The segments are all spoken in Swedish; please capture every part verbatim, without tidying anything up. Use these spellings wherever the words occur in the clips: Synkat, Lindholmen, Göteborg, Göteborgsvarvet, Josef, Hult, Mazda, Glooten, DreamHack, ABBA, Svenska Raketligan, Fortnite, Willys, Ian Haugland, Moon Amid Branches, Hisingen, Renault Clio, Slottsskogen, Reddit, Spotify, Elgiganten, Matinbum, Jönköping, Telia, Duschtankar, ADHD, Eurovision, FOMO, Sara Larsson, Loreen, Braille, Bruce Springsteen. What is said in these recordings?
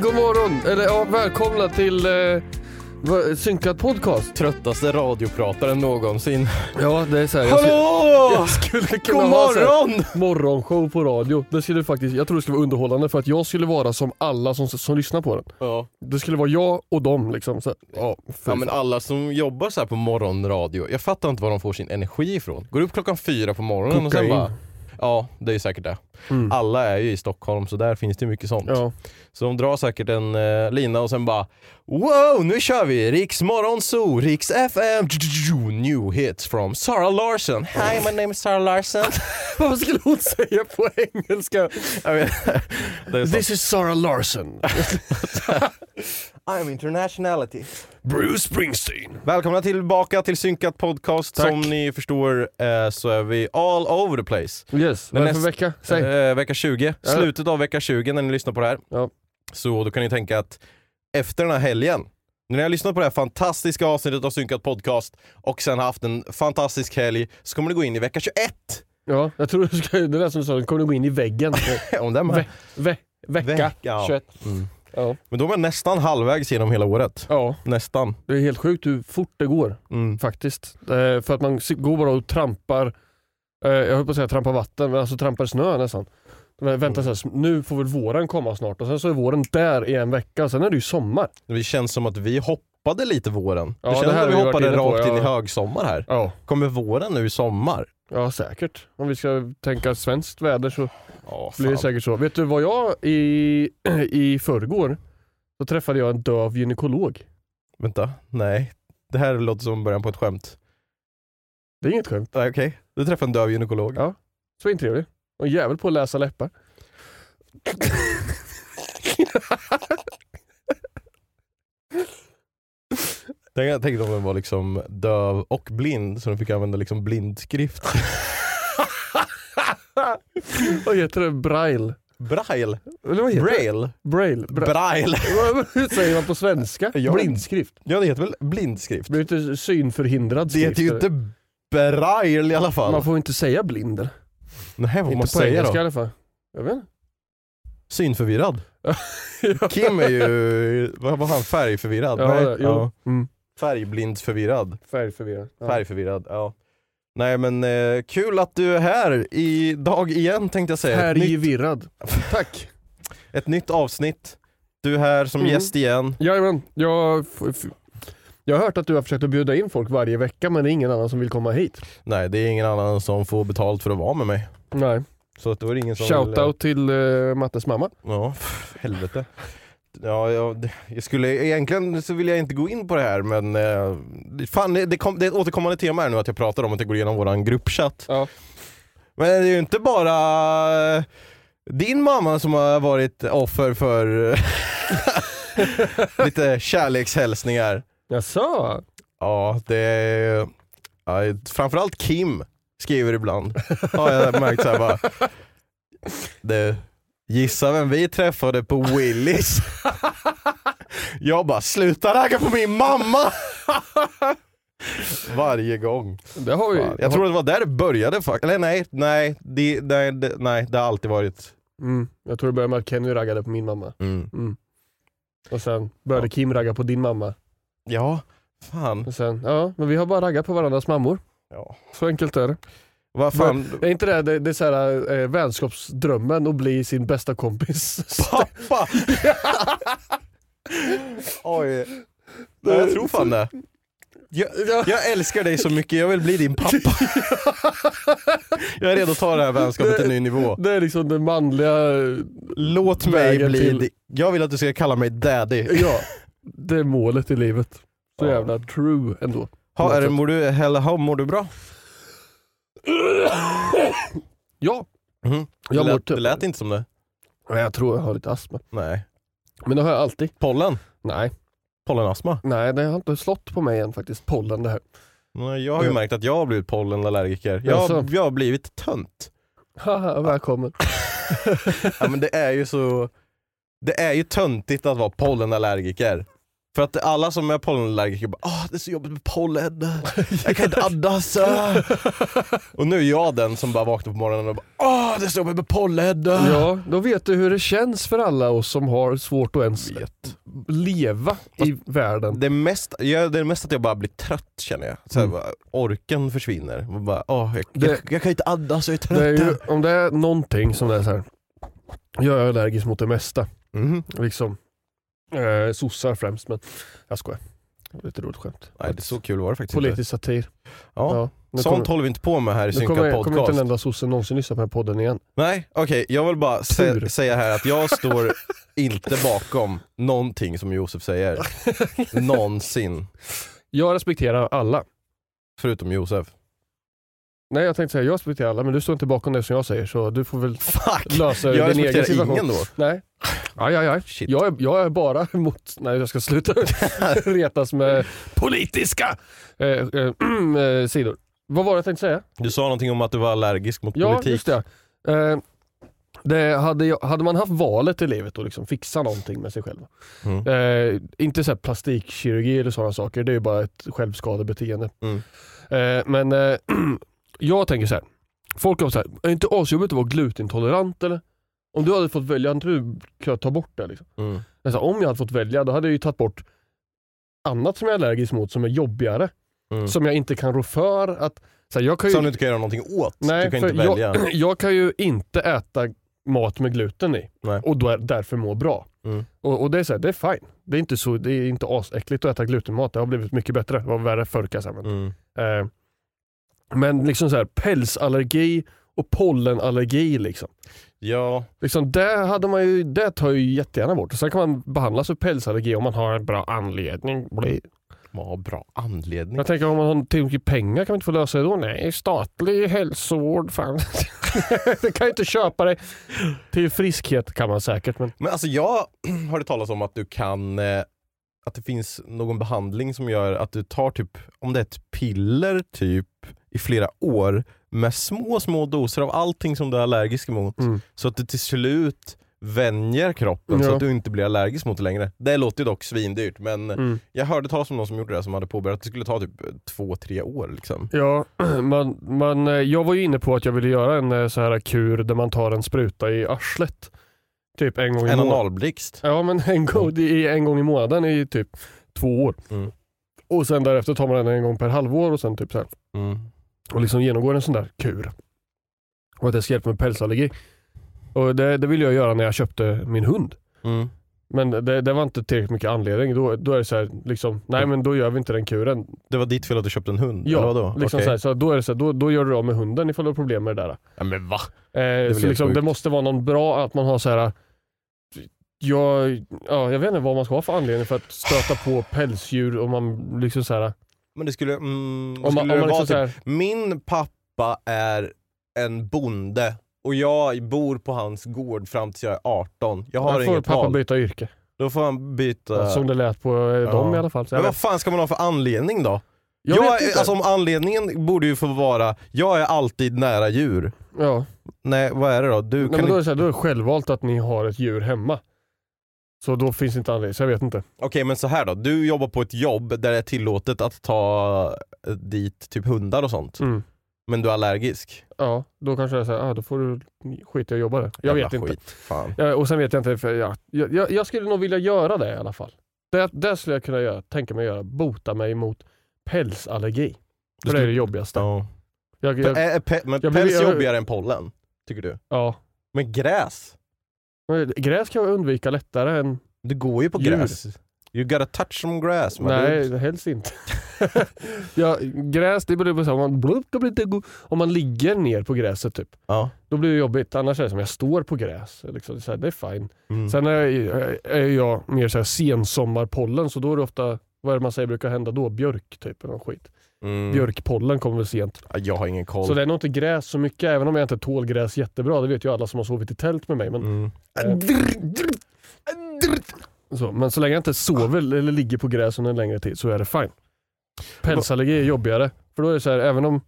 God morgon, eller ja, välkomna till eh, Synkat podcast. Tröttaste radioprataren någonsin. Ja, det är så här. Hallå! Jag skulle, jag skulle kunna God ha morgon! Morgonshow på radio. Det skulle faktiskt, jag tror det skulle vara underhållande för att jag skulle vara som alla som, som lyssnar på den. Ja. Det skulle vara jag och dem liksom. Så, ja, ja, men alla som jobbar så här på morgonradio. Jag fattar inte var de får sin energi ifrån. Går upp klockan fyra på morgonen Kokain. Och sen bara... Ja, det är ju säkert det. Mm. Alla är ju i Stockholm, så där finns det mycket sånt. Ja. Så de drar säkert en eh, lina och sen bara wow, nu kör vi! Riks morgonso, Riks F M, new hits from Sara Larsson. Hi, my name is Sara Larsson. Vad skulle hon säga på engelska? This is Sara Larsson. I'm internationality. Bruce Springsteen. Välkomna tillbaka till Synkat podcast. Tack. Som ni förstår eh, så är vi all over the place. Yes, vad är det för vecka? Säg. Eh, vecka tjugo, ja. Slutet av vecka tjugo när ni lyssnar på det här. Ja. Så då kan ni tänka att efter den här helgen, när ni har lyssnat på det här fantastiska avsnittet av Synkat podcast och sen haft en fantastisk helg, så kommer ni gå in i vecka tjugoett. Ja, jag tror du ska, det där som du sa, kommer ni gå in i väggen. Om den ve- ve- vecka, vecka ja. tjugoett. Mm. Ja. Men då är man nästan halvvägs genom hela året. Ja. Nästan. Det är helt sjukt hur fort det går. Mm. Faktiskt. Eh, för att man går bara och trampar. Eh, jag höll på att säga trampar vatten. Men alltså trampar snö nästan. Men vänta, mm. så här, nu får väl våren komma snart. Och sen så är våren där i en vecka. Och sen är det ju sommar. Det känns som att vi hoppade lite våren. Ja, det känns det här att vi, vi hoppade rakt på, in ja. i högsommar här. Ja. Kommer våren nu i sommar? Ja, säkert. Om vi ska tänka svenskt väder så oh, blir det säkert så. Vet du vad jag i, i förrgår så träffade jag en döv gynekolog. Vänta, nej. Det här låter som början på ett skämt. Det är inget skämt. Nej, okej. Okay. Du träffade en döv gynekolog. Ja, så intrevlig. Och jävel på att läsa läppar. Jag tänkte om den var liksom döv och blind, så de fick använda liksom blindskrift. Vad heter det? Braille. Braille? Braille. Braille. Braille. Braille. Hur säger man på svenska? Jag, blindskrift. Ja, det heter väl blindskrift. Det är inte synförhindrad skrift. Det heter ju inte Braille i alla fall. Man får inte säga blind. Nej, vad man säger då? I alla fall. Jag vet inte. Synförvirrad. Kim är ju... Vad var han? Färgförvirrad? Ja, Nej, ja. Mm. Färgblind förvirrad. Färgförvirrad. Ja. Färgförvirrad, ja. Nej, men eh, kul att du är här idag igen, tänkte jag säga. Färgvirrad. Nytt... Tack. Ett nytt avsnitt. Du är här som mm. gäst igen. Jajamän. Jag, jag har hört att du har försökt att bjuda in folk varje vecka, men det är ingen annan som vill komma hit. Nej, det är ingen annan som får betalt för att vara med mig. Nej. Så att det var ingen som shoutout till uh, Mattes mamma. Ja, helvete. Ja, jag, jag skulle egentligen så vill jag inte gå in på det här, men eh, fan, det, kom, det är ett återkommande tema här nu att jag pratar om att jag går igenom våran gruppchatt. Ja. Men det är ju inte bara din mamma som har varit offer för lite kärlekshälsningar. Jaså? Ja, det är... Ja, framförallt Kim skriver ibland. Ja, jag har märkt så här bara... Det, gissa vem vi träffade på Willys. Jag bara, sluta ragga på min mamma! Varje gång. Det har vi, jag har... tror det var där det började faktiskt. Eller nej, nej, det, nej, det, nej, det har alltid varit... Mm. Jag tror det började med att Kenny raggade på min mamma. Mm. Mm. Och sen började ja. Kim ragga på din mamma. Ja, fan. Och sen, ja, men vi har bara raggat på varandras mammor. Ja. Så enkelt är det. Vad fan? Men, är inte det, det, det är så här eh, vänskapsdrömmen att bli sin bästa kompis. Pappa! Oj. Nej, jag tror fan det. Jag, jag älskar dig så mycket, jag vill bli din pappa. Jag är redo att ta det här vänskapet till en ny nivå. Det är liksom den manliga... Låt mig bli... Till... Jag vill att du ska kalla mig daddy. Ja, det är målet i livet. Så jävla true ändå. Ha, är det, mår, du, ha, mår du bra? Ja. Mm-hmm. Jag det, lät, det lät inte som det. Jag tror jag har lite astma. Nej. Men det har jag alltid. Pollen? Nej. Pollenastma? Nej, det har inte slått på mig än faktiskt, pollen det här. Nej, jag har ju märkt att jag har blivit pollenallergiker. Jag, jag har blivit tönt. Haha, välkommen. Ja, men det är ju så... Det är ju töntigt att vara pollenallergiker. För att alla som är pollenallergiker bara, åh, det är så jobbigt med pollen. Jag kan inte andas. Och nu är jag den som bara vaknar på morgonen och bara, åh, det är så jobbigt med pollen. Ja, då vet du hur det känns för alla oss som har svårt att ens vet. Leva fast i världen. Det är, mest, jag, det är mest att jag bara blir trött, känner jag. Så här, mm. bara, orken försvinner. Och bara, åh, jag, det, jag, jag kan inte andas, jag är trött. Det är ju, om det är någonting som det är så här, jag är allergisk mot det mesta. Mm. Liksom. Eh, sossar främst, men jag skojar. Det är lite roligt skämt. Nej, det är så kul var det faktiskt. Politisk satir. Ja, ja. Sånt kommer, håller vi inte på med här i Synkat Podcast. Jag kommer inte nämna sossen någonsin lyssna på den här podden igen. Nej, okej. Okay. Jag vill bara sä- säga här att jag står inte bakom någonting som Josef säger. Någonsin. Jag respekterar alla. Förutom Josef. Nej, jag tänkte säga jag respekterar alla, men du står inte bakom det som jag säger, så du får väl Fuck. lösa jag din egen situation. Ingen då. Nej. Aj, aj, aj. Shit. Jag, är, jag är bara emot... Nej, jag ska sluta retas med politiska eh, eh, eh, sidor. Vad var det jag tänkte säga? Du sa någonting om att du var allergisk mot ja, politik. Just det. Eh, det hade, jag, hade man haft valet i livet att liksom fixa någonting med sig själv. Mm. Eh, inte så här plastikkirurgi eller sådana saker. Det är ju bara ett självskadebeteende. Mm. Eh, men eh, jag tänker så här. Folk har så här, är inte asjobbigt att vara glutintolerant eller... Om du hade fått välja, hade du kunnat ta bort det liksom. Mm. Alltså, om jag hade fått välja, då hade jag ju tagit bort annat som jag är allergisk mot, som är jobbigare. Mm. Som jag inte kan rå för. Att, så här, jag kan ju... Som du inte kan göra någonting åt. Nej, du kan inte välja. Jag, jag kan ju inte äta mat med gluten i. Nej. Och då är, därför må bra. Mm. Och, och det är så här, det är fine. Det är inte så, det är inte asäckligt att äta glutenmat. Det har blivit mycket bättre. Det var värre förr, kan jag säga. Mm. Eh, men liksom så här, pälsallergi och pollenallergi liksom. Ja. Liksom det hade man ju, det tar ju jättegärna bort. Sen kan man behandlas för pälsallergi om man har en bra anledning. Ja, bra anledning. Jag tänker om man har till mycket pengar kan man inte få lösa det då. Nej, statlig hälsovård fan. Det kan ju inte köpa dig till friskhet kan man säkert. Men, men alltså jag har det talas om att du kan, att det finns någon behandling som gör att du tar typ, om det är ett piller typ i flera år med små, små doser av allting som du är allergisk mot. Mm. Så att du till slut vänjer kroppen ja. Så att du inte blir allergisk mot det längre. Det låter ju dock svindyrt, men mm. jag hörde talas om någon som gjorde det som hade påbörjat att det skulle ta typ två, tre år liksom. Ja, man, man, jag var ju inne på att jag ville göra en så här kur där man tar en spruta i arslet. Typ en gång i en månaden. En analblixt. Ja, men en gång, en gång i månaden i typ två år. Mm. Och sen därefter tar man den en gång per halvår och sen typ så här. Mm. Och liksom genomgår en sån där kur. Och att jag ska hjälpa med pälsallergi. Och det, det ville jag göra när jag köpte min hund. Mm. Men det, det var inte tillräckligt mycket anledning. Då, då är det så här, liksom, nej men då gör vi inte den kuren. Det var ditt fel att du köpte en hund? Ja, eller då? Liksom okay. så här, så då är det så här, då, då gör du av med hunden ifall du har problem med det där. Ja, men va? Eh, det, så liksom, det måste vara någon bra att man har så här... Jag, ja, jag vet inte vad man ska ha för anledning för att stöta på pälsdjur och man liksom så här... Men det skulle, mm, det om, skulle om det vara liksom typ, så här... Min pappa är en bonde och jag bor på hans gård fram till jag är arton. Jag har inget val. Då får pappa byta yrke. Då får han byta. Ja, som det lät på ja. dem i alla fall. Men vad fan ska man ha för anledning då? Jag jag är, alltså, om anledningen borde ju få vara jag är alltid nära djur. Ja. Nej, vad är det då? Du Nej, kan men då, är det så här, då är det självvalt att ni har ett djur hemma. Så då finns inte anledning, så jag vet inte. Okej, okay, men så här då. Du jobbar på ett jobb där det är tillåtet att ta dit typ hundar och sånt. Mm. Men du är allergisk. Ja, då kanske jag säger, ah, då får du skit jag jobbar där. Jag Jävla vet skit, inte. Fan. Ja, och sen vet jag inte, för jag, jag, jag skulle nog vilja göra det i alla fall. Det, det skulle jag kunna göra, tänka mig göra. Bota mig mot pälsallergi. För det är det jobbigaste. Ja. Jag, jag, är, är pe- men jag, päls jag, jobbigare jag, än pollen, tycker du? Ja. Men gräs? Men gräs kan jag undvika lättare än du går ju på djur. Gräs. You gotta touch some grass. Nej, dude. Helst inte. Ja, gräs, det blir så man blub, om man ligger ner på gräset typ. Ja. Då blir det jobbigt. Annars är det som jag står på gräs liksom, så här, det är fine. Mm. Sen är jag, är jag mer så här sensommarpollen, så då är det ofta vad är det man säger brukar hända då, björk typ eller skit. Mm. Björkpollen kommer väl sent. Jag har ingen koll. Så det är nog inte gräs så mycket, även om jag inte tål gräs jättebra. Det vet ju alla som har sovit i tält med mig, men mm. eh, drr, drr, drr. Så, men så länge jag inte sover eller ligger på gräs under en längre tid så är det fine. Pälsallergi är jobbigare. För då är det så här, även om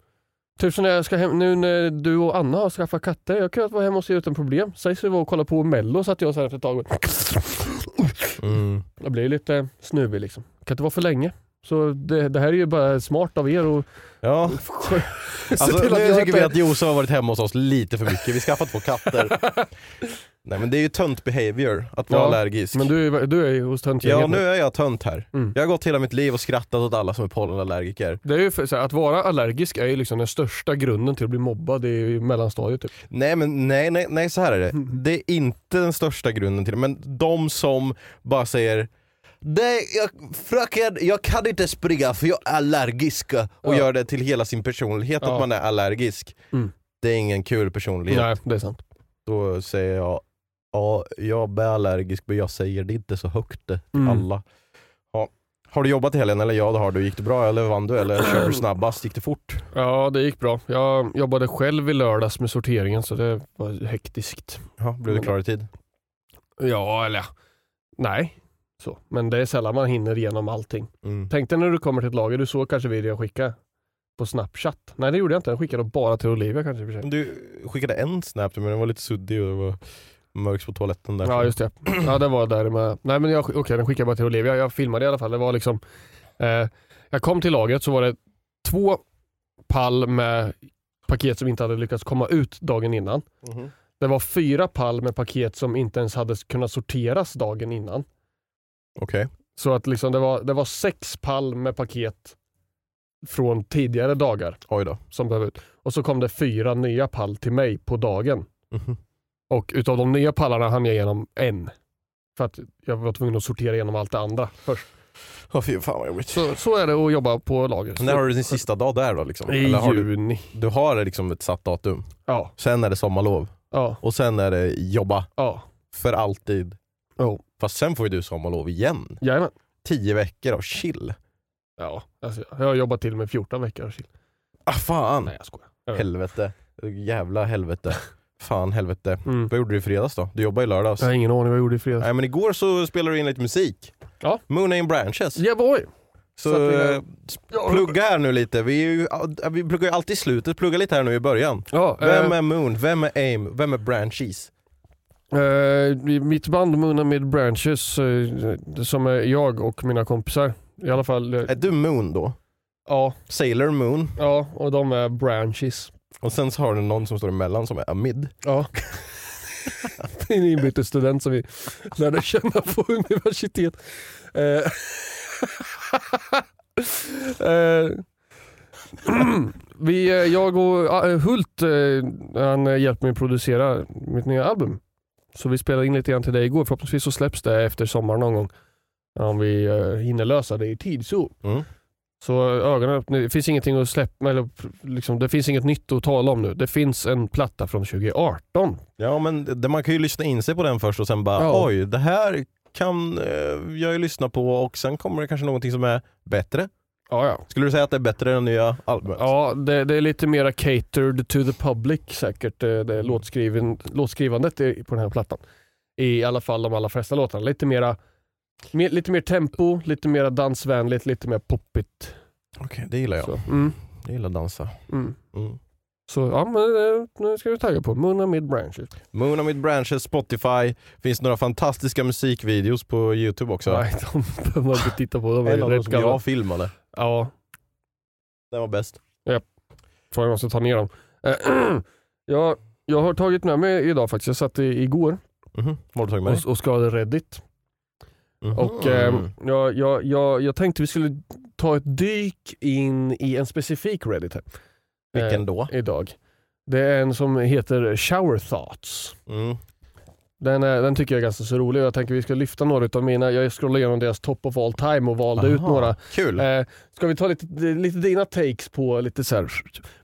typ som när jag ska hem, nu när du och Anna har skaffat katter, jag kan vara hemma och se utan problem. Säg så vi var och kolla på Mello så att jag så här efter ett tag och... mm. Jag blir lite snuvig liksom. Kan inte vara för länge. Så det, det här är ju bara smart av er och... Ja. Alltså, nu tycker inte... vi att Jose har varit hemma hos oss lite för mycket. Vi skaffat två katter. Nej, men det är ju tönt behavior att vara ja, allergisk. Men du, du är ju hos tönt. Ja, nu är jag tönt här. Mm. Jag har gått hela mitt liv och skrattat åt alla som är pollenallergiker. Det är ju för, så här, att vara allergisk är ju liksom den största grunden till att bli mobbad i mellanstadiet. Typ. Nej, men nej, nej, nej, så här är det. Mm. Det är inte den största grunden till det. Men de som bara säger... Nej, jag, fröken, jag kan inte springa för jag är allergisk och ja. Gör det till hela sin personlighet ja. Att man är allergisk. Mm. Det är ingen kul personlighet. Nej, det är sant. Då säger jag, ja, jag är allergisk men jag säger det inte så högt till mm. alla. Ja. Har du jobbat i helgen eller ja, det har du. Gick det bra eller vann du eller körde du snabbast? Gick det fort? Ja, det gick bra. Jag jobbade själv i lördags med sorteringen så det var hektiskt. Ja, blev du klar i tid? Ja, eller nej. Så. Men det är sällan man hinner igenom allting. Mm. Tänk dig när du kommer till ett lager, du såg kanske videon jag skickade på Snapchat. Nej, det gjorde jag inte. Jag skickade bara till Olivia kanske. För sig. Du skickade en Snapchat men den var lite suddig och det var mörkt på toaletten där. Ja, just det. Ja, det var där med... Nej, men jag okej, okay, den skickade bara till Olivia. Jag filmade i alla fall. Det var liksom... Eh, jag kom till lagret så var det två pall med paket som inte hade lyckats komma ut dagen innan. Mm. Det var fyra pall med paket som inte ens hade kunnat sorteras dagen innan. Okay. Så att liksom det var, det var sex pall med paket från tidigare dagar. Oj då. Som behöver ut. Och så kom det fyra nya pall till mig på dagen. Mm-hmm. Och utav de nya pallarna hann jag igenom en. För att jag var tvungen att sortera igenom allt det andra först. Oh, fy fan vad jobbigt. Så, så är det att jobba på lagret. När har du din sista dag där då? Liksom? I Eller har juni. Du, du har liksom ett satt datum. Ja. Sen är det sommarlov. Ja. Och sen är det jobba. Ja. För alltid. Oh. Fast sen får ju du sommarlov igen. Jajamän. Tio veckor av chill. Ja, alltså, jag har jobbat till med fjorton veckor av chill. Ah fan. Nej, jag skojar. Jag helvete. Jävla helvete. Fan helvete. Mm. Vad gjorde du i fredags då? Du jobbar i lördags. Jag har ingen aning vad jag gjorde i fredags. Nej, men igår så spelade du in lite musik. Ja. Moon Amid Branches. Yeah boy. Så, så vi... plugga här nu lite. Vi, är ju, vi pluggar ju alltid i slutet. Plugga lite här nu i början. Ja, vem äh... är Moon? Vem är Aim? Vem är Branches? Uh, mitt band Moon Amid Branches uh, som är jag och mina kompisar i alla fall. Uh, är du Moon då? Ja. Uh, Sailor Moon. Ja, uh, och de är Branches. Och sen så har du någon som står emellan som är Amid. Ja. Uh. Det är en inbytesstudent student som vi lärde känna på universitet. Uh. uh. vi, uh, jag och uh, Hult uh, han hjälpte mig att producera mitt nya album. Så vi spelade in lite grann till dig igår. Förhoppningsvis så släpps det efter sommaren någon gång. Om vi eh, hinner lösa det i tid så. Mm. Så ögonen upp nu. Det finns ingenting att släppa. Eller, liksom, det finns inget nytt att tala om nu. Det finns en platta från tjugo arton. Ja, men det, man kan ju lyssna in sig på den först. Och sen bara, ja. Oj, det här kan eh, jag ju lyssna på. Och sen kommer det kanske någonting som är bättre. Ja, ja. Skulle du säga att det är bättre än nya albumet? Ja, det, det är lite mer catered to the public säkert. Det, det låtskriven, låtskrivandet på den här plattan. I alla fall de allra flesta låtarna. Lite mera Mer, lite mer tempo, lite mer dansvänligt, lite mer poppigt. Okej, okay, det gillar jag. Så, mm. Jag gillar att dansa. Mm. Mm. Så ja, men nu ska vi tagga på Moon Amid Branches. Moon Amid Branches, Spotify. Finns några fantastiska musikvideos på YouTube också. Nej, de behöver man inte titta på. De är rätt gamla. Jag filmade. Ja. Den var bäst. Ja. Får jag måste ta ner dem. jag, jag har tagit med mig idag faktiskt. Jag satt i, igår. Mm-hmm. Vad har du tagit med dig? Och, och skadade Reddit. Mm-hmm. Och eh, jag, jag, jag, jag tänkte vi skulle ta ett dyk in i en specifik Reddit här. Vilken då? Eh, idag. Det är en som heter Shower Thoughts. Mm. Den, är, den tycker jag är ganska så rolig. Jag tänker vi ska lyfta några av mina. Jag scrollade igenom deras top of all time och valde Aha, ut några. Kul. Eh, ska vi ta lite, lite dina takes på lite så här.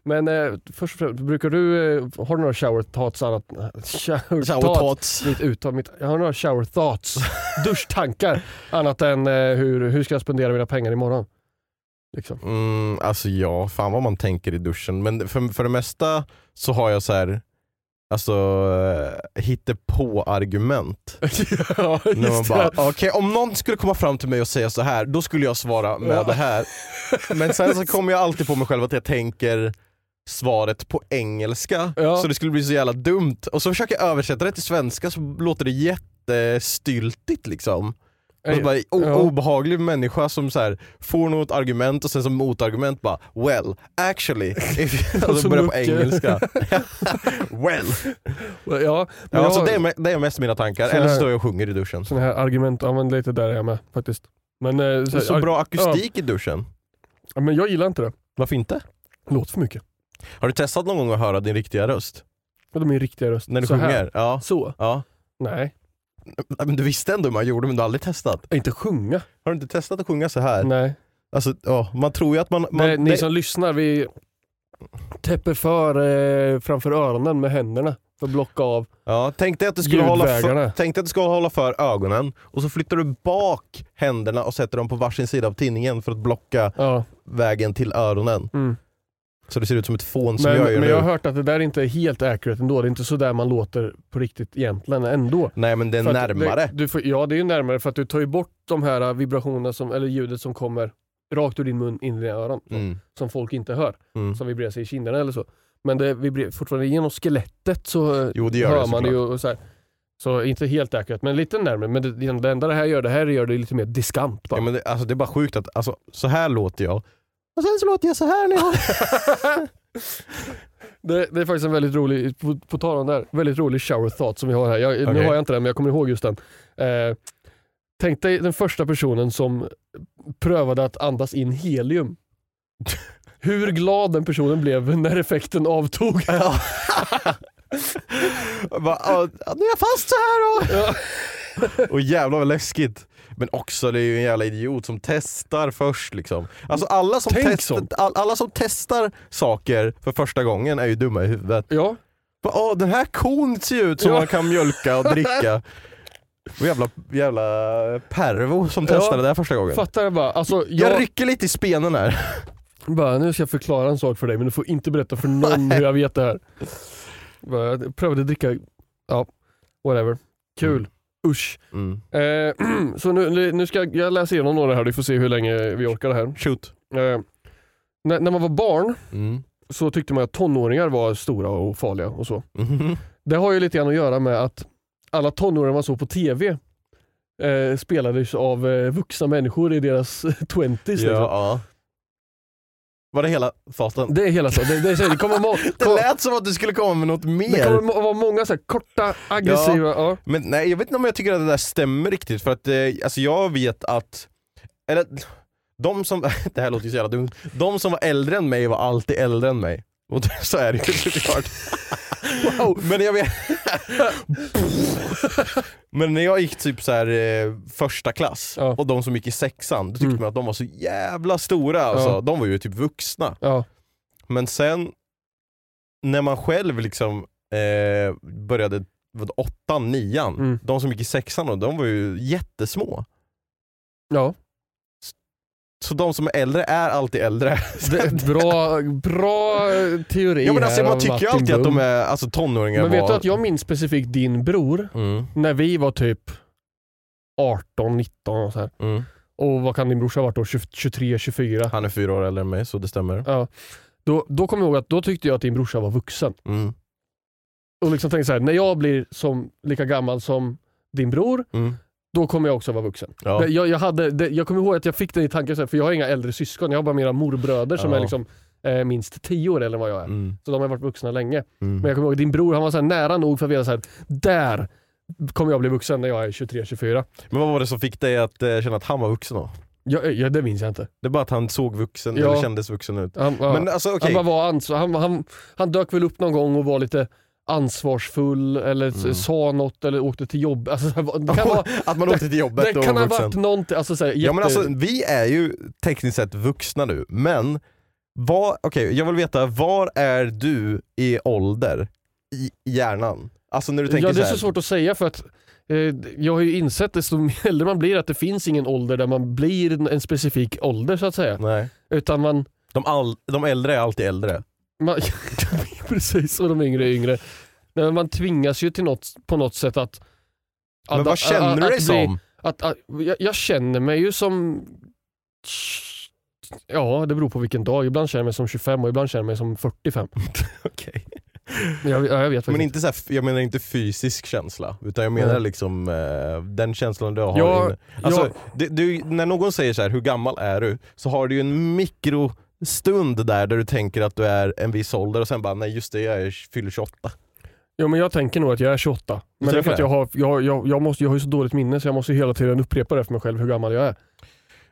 Men eh, först brukar du, eh, har du några shower thoughts annat? Shower, shower thoughts. Mitt uttag, mitt, jag har några shower thoughts. Duschtankar. Annat än eh, hur, hur ska jag spendera mina pengar imorgon? Liksom. Mm, alltså ja, fan vad man tänker i duschen. Men för, för det mesta så har jag så här, alltså hittepå-argument. Ja, när man bara, okej, okay, om någon skulle komma fram till mig och säga så här, då skulle jag svara med ja. det här. Men sen så kommer jag alltid på mig själv att jag tänker svaret på engelska. Ja. Så det skulle bli så jävla dumt. Och så försöker jag översätta det till svenska så låter det jättestyltigt liksom. Och bara, o- obehaglig människa som så här, får något argument och sen som motargument bara, well, actually if you, alltså börjar på engelska. well. well ja, ja, alltså, har... det, är, det är mest mina tankar. Här, eller så står jag och sjunger i duschen. Sådana här argument använder lite där jag med faktiskt. Men, eh, så, det är så arg- bra akustik ja. i duschen. Ja, men jag gillar inte det. Varför inte? Låt för mycket. Har du testat någon gång att höra din riktiga röst? Ja, min riktiga röst. När du så sjunger? Ja. Så? Ja. Nej. Men du visste ändå hur man gjorde, men du har aldrig testat. Inte sjunga. Har du inte testat att sjunga så här? Nej. Alltså, ja, man tror ju att man... man Nej, ni det... som lyssnar, vi täpper för eh, framför öronen med händerna för att blocka av. Ja, tänk dig att du skulle hålla för, tänk dig att du ska hålla för ögonen och så flyttar du bak händerna och sätter dem på varsin sida av tinningen för att blocka ja. vägen till öronen. Mm. Så det ser ut som ett fån som men, jag gör. Men jag har hört att det där inte är helt accurate ändå. Det är inte så där man låter på riktigt egentligen ändå. Nej, men det är för närmare. Det, du får, ja, det är ju närmare för att du tar ju bort de här vibrationerna som, eller ljudet som kommer rakt ur din mun in i dina öron. Så, mm. Som folk inte hör. Mm. Som vibrerar sig i kinderna eller så. Men det vibrerar fortfarande genom skelettet så jo, det gör hör det, man ju och så här. Så inte helt accurate, men lite närmare. Men det, det enda det här gör, det här gör det lite mer diskant. Bara. Ja, men det, alltså, det är bara sjukt att alltså, så här låter jag. Och sen så låter jag så här nu. det, det är faktiskt en väldigt rolig, på, på tal om där, väldigt rolig shower thought som vi har här. Jag, okay. Nu har jag inte den, men jag kommer ihåg just den. Eh, tänk dig den första personen som prövade att andas in helium. Hur glad den personen blev när effekten avtog. Ja. Bara, ah, nu är jag fast så här då. Ja. Och jävlar vad läskigt. Men också det är ju en jävla idiot som testar först liksom. Alltså alla som, test, all, alla som testar saker för första gången är ju dumma i huvudet. Ja. Åh, den här kon ser ut som ja. man kan mjölka och dricka. Och jävla, jävla pervo som ja. testade det där första gången. Fattar jag bara. Alltså, jag... jag rycker lite i spenen här. Bara, nu ska jag förklara en sak för dig men du får inte berätta för någon Nej. hur jag vet det här. Bara, jag prövade dricka. Ja, whatever. Kul. Mm. Usch. Mm. Eh, så nu, nu ska jag läsa igenom några här. Du får se hur länge vi orkar det här. Shoot. Eh, när, när man var barn mm. så tyckte man att tonåringar var stora och farliga och så. Mm. Det har ju lite grann att göra med att alla tonåringar man såg på tv eh, spelades av eh, vuxna människor i deras tjugotalet. Ja, liksom. ja. Var det hela fasen? Det är hela fasen. Det, det, det, kommer må- det lät som att du skulle komma med något mer. Det kommer må- vara många så här korta, aggressiva. Ja, ja. Men nej, jag vet inte om jag tycker att det där stämmer riktigt. För att eh, alltså jag vet att... Eller, de som... Det här låter ju så jävla dumt. De som var äldre än mig var alltid äldre än mig. Och så är det ju såklart. Wow. Men jag vet... Men när jag gick typ så här eh, första klass ja. och de som gick i sexan, då tyckte mm. man att de var så jävla stora. Alltså. Ja. De var ju typ vuxna. Ja. Men sen när man själv liksom eh, började åttan, nian, mm. de som gick i sexan då, de var ju jättesmå. Ja. Så de som är äldre är alltid äldre. Det, bra, bra teori. Ja, men alltså, man tycker ju alltid att de är alltså, tonåringar. Men vet var... du att jag minns specifikt din bror mm. när vi var typ arton, nitton och så här. Mm. Och vad kan din brorsa ha varit då? tjugotre, tjugofyra Han är fyra år äldre än mig, så det stämmer. Ja. Då, då kommer jag ihåg att då tyckte jag att din brorsa var vuxen. Mm. Och liksom tänkte så här, när jag blir som, lika gammal som din bror, mm. då kommer jag också vara vuxen. Ja. Jag, jag, hade, det, jag kommer ihåg att jag fick den i tanken så här, för jag har inga äldre syskon, jag har bara mina morbröder som ja. är liksom eh, minst tio år eller vad jag är. Mm. Så de har varit vuxna länge. Mm. Men jag kommer ihåg att din bror, han var så här nära nog för att veta så här, där kommer jag bli vuxen när jag är tjugotre, tjugofyra. Men vad var det som fick dig att eh, känna att han var vuxen då? Ja, ja, det minns jag inte. Det är bara att han såg vuxen, ja. eller kändes vuxen ut. Han, ja. Men alltså, okay. han, bara var ans- han, han, han dök väl upp någon gång och var lite ansvarsfull eller mm. sa något eller åkte till jobb. Alltså, det kan vara, att man åkte till jobbet. Det, det kan ha varit någonting. Alltså, så här, jätte... ja, men alltså, vi är ju tekniskt sett vuxna nu, men vad, okay, jag vill veta, var är du i ålder i hjärnan? Alltså när du tänker ja, det är så, så svårt att säga för att jag har ju insett det som äldre man blir att det finns ingen ålder där man blir en specifik ålder så att säga. Nej. Utan man... De, all, de äldre är alltid äldre. Man, precis, och de yngre är yngre. Nej, men man tvingas ju till något, på något sätt att... att men vad känner att, du dig att bli, som? Att, att, jag, jag känner mig ju som... Ja, det beror på vilken dag. Ibland känner jag mig som tjugofem och ibland känner jag mig som fyrtiofem. Okej. Okay. Jag, jag vet men inte så här, jag menar inte fysisk känsla utan jag menar mm. liksom eh, den känslan du har ja, inne. Alltså, ja. du, du, när någon säger så här, hur gammal är du? Så har du ju en mikrostund där där du tänker att du är en viss ålder och sen bara, nej just det, jag är, fyller tjugoåtta. Ja, men jag tänker nog att jag är tjugoåtta. Men det är för att jag har, jag, jag, jag, måste, jag har ju så dåligt minne så jag måste hela tiden upprepa det för mig själv hur gammal jag är.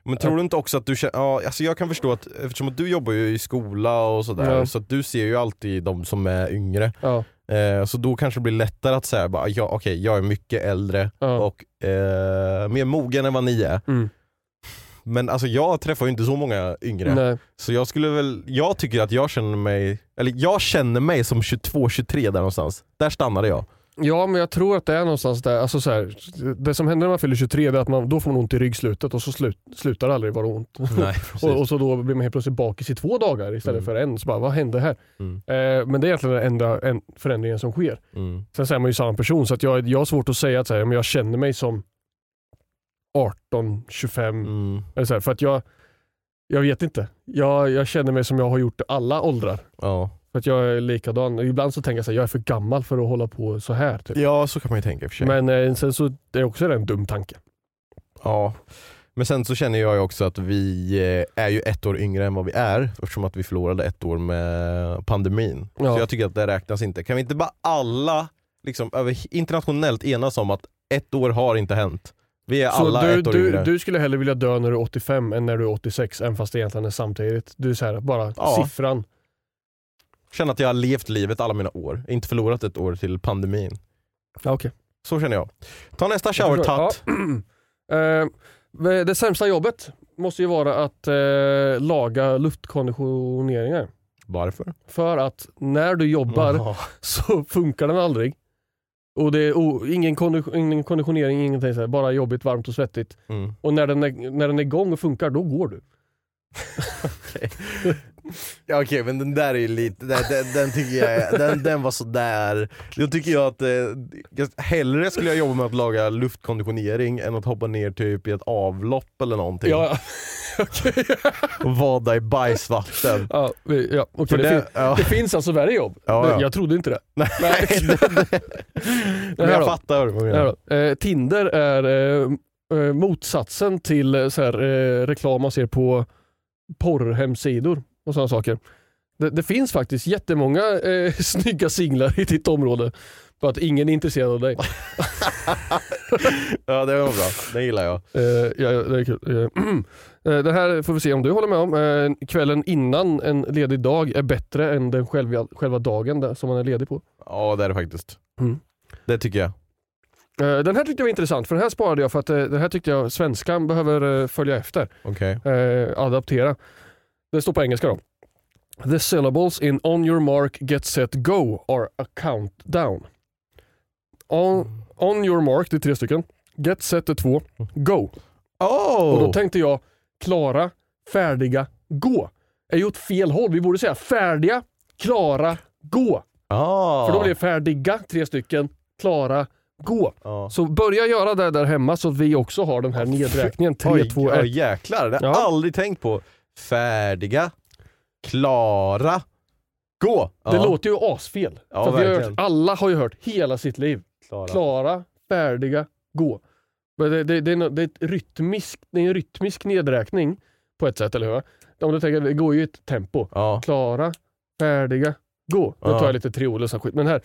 Men tror du inte också att du känner, ja, alltså jag kan förstå att eftersom att du jobbar ju i skola och sådär mm. så att du ser ju alltid de som är yngre ja. eh, så då kanske det blir lättare att säga bara, ja, okej, jag är mycket äldre ja. och eh, mer mogen än vad ni är mm. men alltså jag träffar ju inte så många yngre. Nej. Så jag skulle väl, jag tycker att jag känner mig, eller jag känner mig som tjugotvå, tjugotre där någonstans, där stannade jag. Ja, men jag tror att det är någonstans där. Alltså så här, det som händer när man fyller tjugotre är att man, då får man ont i ryggslutet och så slut, slutar det aldrig vara ont. Nej, och, och så då blir man helt plötsligt bakis i två dagar istället mm. för en. Så bara, vad hände här? Mm. Eh, men det är egentligen den enda en förändringen som sker. Mm. Sen säger man ju samma person så att jag, jag har svårt att säga att så här, men jag känner mig som arton, tjugofem. Mm. Eller så här, för att jag, jag vet inte. Jag, jag känner mig som jag har gjort alla åldrar. Ja. För att jag är likadan. Ibland så tänker jag så här, jag är för gammal för att hålla på så här. Typ. Ja, så kan man ju tänka i och för sig. Men eh, sen så är det också en dum tanke. Ja, men sen så känner jag ju också att vi eh, är ju ett år yngre än vad vi är. Eftersom att vi förlorade ett år med pandemin. Ja. Så jag tycker att det räknas inte. Kan vi inte bara alla liksom, internationellt enas om att ett år har inte hänt? Vi är så alla du, ett år du, yngre. Du skulle hellre vilja dö när du är åttiofem än när du är åttiosex. Än fast det egentligen är samtidigt. Du är så här, bara ja. siffran. Känner att jag har levt livet alla mina år. Inte förlorat ett år till pandemin. Ja, okej. Okay. Så känner jag. Ta nästa shower-tatt. Ja. eh, det sämsta jobbet måste ju vara att eh, laga luftkonditioneringar. Varför? För att när du jobbar Aha. så funkar den aldrig. Och det är oh, ingen, kondition, ingen konditionering, ingenting så här, bara jobbigt, varmt och svettigt. Mm. Och när den, är, när den är igång och funkar, då går du. Okej. Okay. Ja, okej, men den där är ju lite den, den, den tycker jag, den, den var så där. Då tycker jag att eh, hellre skulle jag jobba med att laga luftkonditionering än att hoppa ner typ i ett avlopp eller någonting. Ja, okej. Och vada i bajsvatten. Ja, ja okej. Det, det, fin- ja. det finns alltså värre jobb. Ja, ja. Jag trodde inte det. Nej, Nej. det, det. Men jag fattar vad du menar. Eh, Tinder är eh, motsatsen till så här, eh, reklam man ser på porrhemsidor. Och sådana saker. Det, det finns faktiskt jättemånga eh, snygga singlar i ditt område. För att ingen är intresserad av dig. Ja, det var bra. Det gillar jag. Eh, ja, det är kul. Eh, det här får vi se om du håller med om. Eh, kvällen innan en ledig dag är bättre än den själva, själva dagen där, som man är ledig på. Ja, det är det faktiskt. Mm. Det tycker jag. Eh, den här tyckte jag var intressant. För den här sparade jag för att eh, den här tyckte jag svenskan behöver eh, följa efter. Okej. Okay. Eh, adaptera. Det står på engelska då. The syllables in on your mark, get set, go are a countdown. On, on your mark, det är tre stycken. Get set är två. Go. Oh. Och då tänkte jag, klara, färdiga, gå. Jag har gjort fel håll. Vi borde säga färdiga, klara, gå. Oh. För då blir det färdiga, tre stycken, klara, gå. Ja. Så börja göra det där hemma så att vi också har den här nedräkningen. tre, två, ett. Ja, jäklar. Det har jag aldrig tänkt på. Färdiga. Klara. Gå. Ja. Det låter ju asfel. Ja, för vi har hört, alla har ju hört hela sitt liv. Klara, Klara färdiga, gå. Men det, det, det, är, det, är ett rytmisk, det är en rytmisk nedräkning på ett sätt, eller hur? Om du tänker, det går ju ett tempo. Ja. Klara, färdiga, gå. Då tar jag lite trioler och sånt skit. Men här,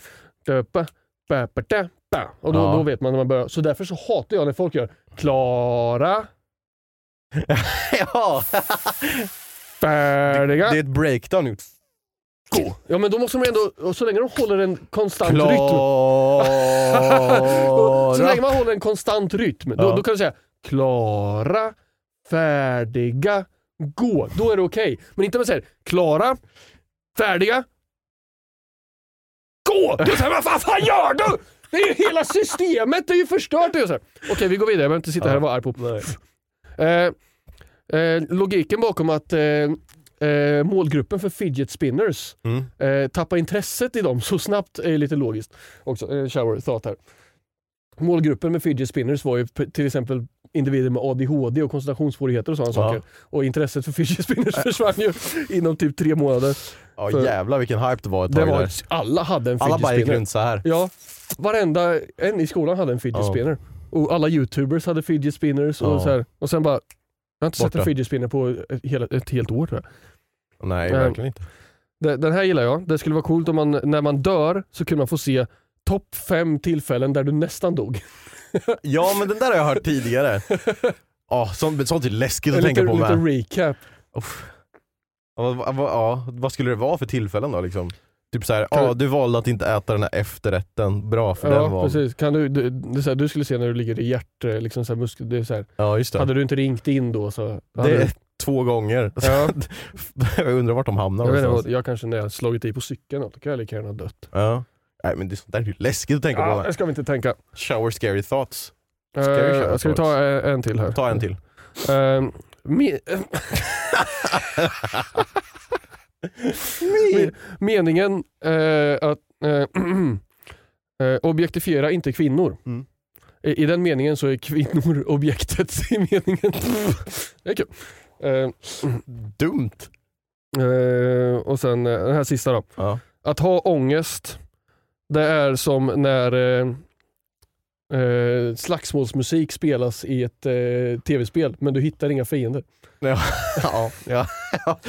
döpa, bäpa, dämpa. Och då, ja. då vet man när man börjar. Så därför så hatar jag när folk gör Klara. Ja. Färdiga. Det, det är ett breakdown nu. Gå. Ja, men då måste man ändå, så länge de håller en konstant Klara. rytm. Så länge man håller en konstant rytm, ja. då, då kan du säga Klara, färdiga, gå. Då är det okej. Okay. Men inte man säger Klara, färdiga, gå. Du säger, vad fan, fan gör du? Det är ju hela systemet, det är ju förstört. Okej, okay, vi går vidare. Jag behöver inte sitta ja. här och vara arg på. Eh, eh, logiken bakom att... Eh, Eh, målgruppen för fidget spinners mm. eh, tappar intresset i dem så snabbt är eh, lite logiskt också, eh, shower thought här. Målgruppen med fidget spinners var ju p- till exempel individer med A D H D och koncentrationssvårigheter och sådana ja. saker, och intresset för fidget spinners försvann ju inom typ tre månader. Ja, för jävla vilken hype det var, ett det var alla hade en fidget spinner, alla bara så här. Ja, varenda en i skolan hade en fidget oh. spinner, och alla youtubers hade fidget spinners och oh. så här. Och sen bara, jag har inte Borta. sett en fidget spinner på ett, ett, ett helt år, tror jag. Nej, men verkligen inte. Den, den här gillar jag. Det skulle vara coolt om man, när man dör så kunde man få se topp fem tillfällen där du nästan dog. Ja, men den där har jag hört tidigare. Ja, sånt, sånt är läskigt att en tänka lite, på. En liten recap. Ja, vad, vad, vad skulle det vara för tillfällen då, liksom? Typ så här, ja, du valde att inte äta den här efterrätten. Bra, för ja, den var... precis. Kan du, du, det så här, du skulle se när du ligger i hjärt, liksom så här, musk, det är så här. Ja, just det. Hade du inte ringt in då så... Det är du... två gånger. Ja. Jag undrar vart de hamnar. Jag, vet inte, jag kanske när jag slagit i på cykeln, då kan jag lika gärna ha dött. Ja. Nej, men det är sånt där är ju läskigt att tänka ja, på. Ja, det ska vi inte tänka. Shower scary thoughts. Scary uh, shower ska thoughts. Vi ta en till här? Ta en till. Uh, me- Meningen eh, att eh, objektifiera inte kvinnor. Mm. I, I den meningen så är kvinnor objektet i meningen. Det är kul. Eh, Dumt. Eh, och sen eh, den här sista då. Ja. Att ha ångest, det är som när eh, eh, slagsmålsmusik spelas i ett eh, tv-spel, men du hittar inga fiender. Ja, ja, ja.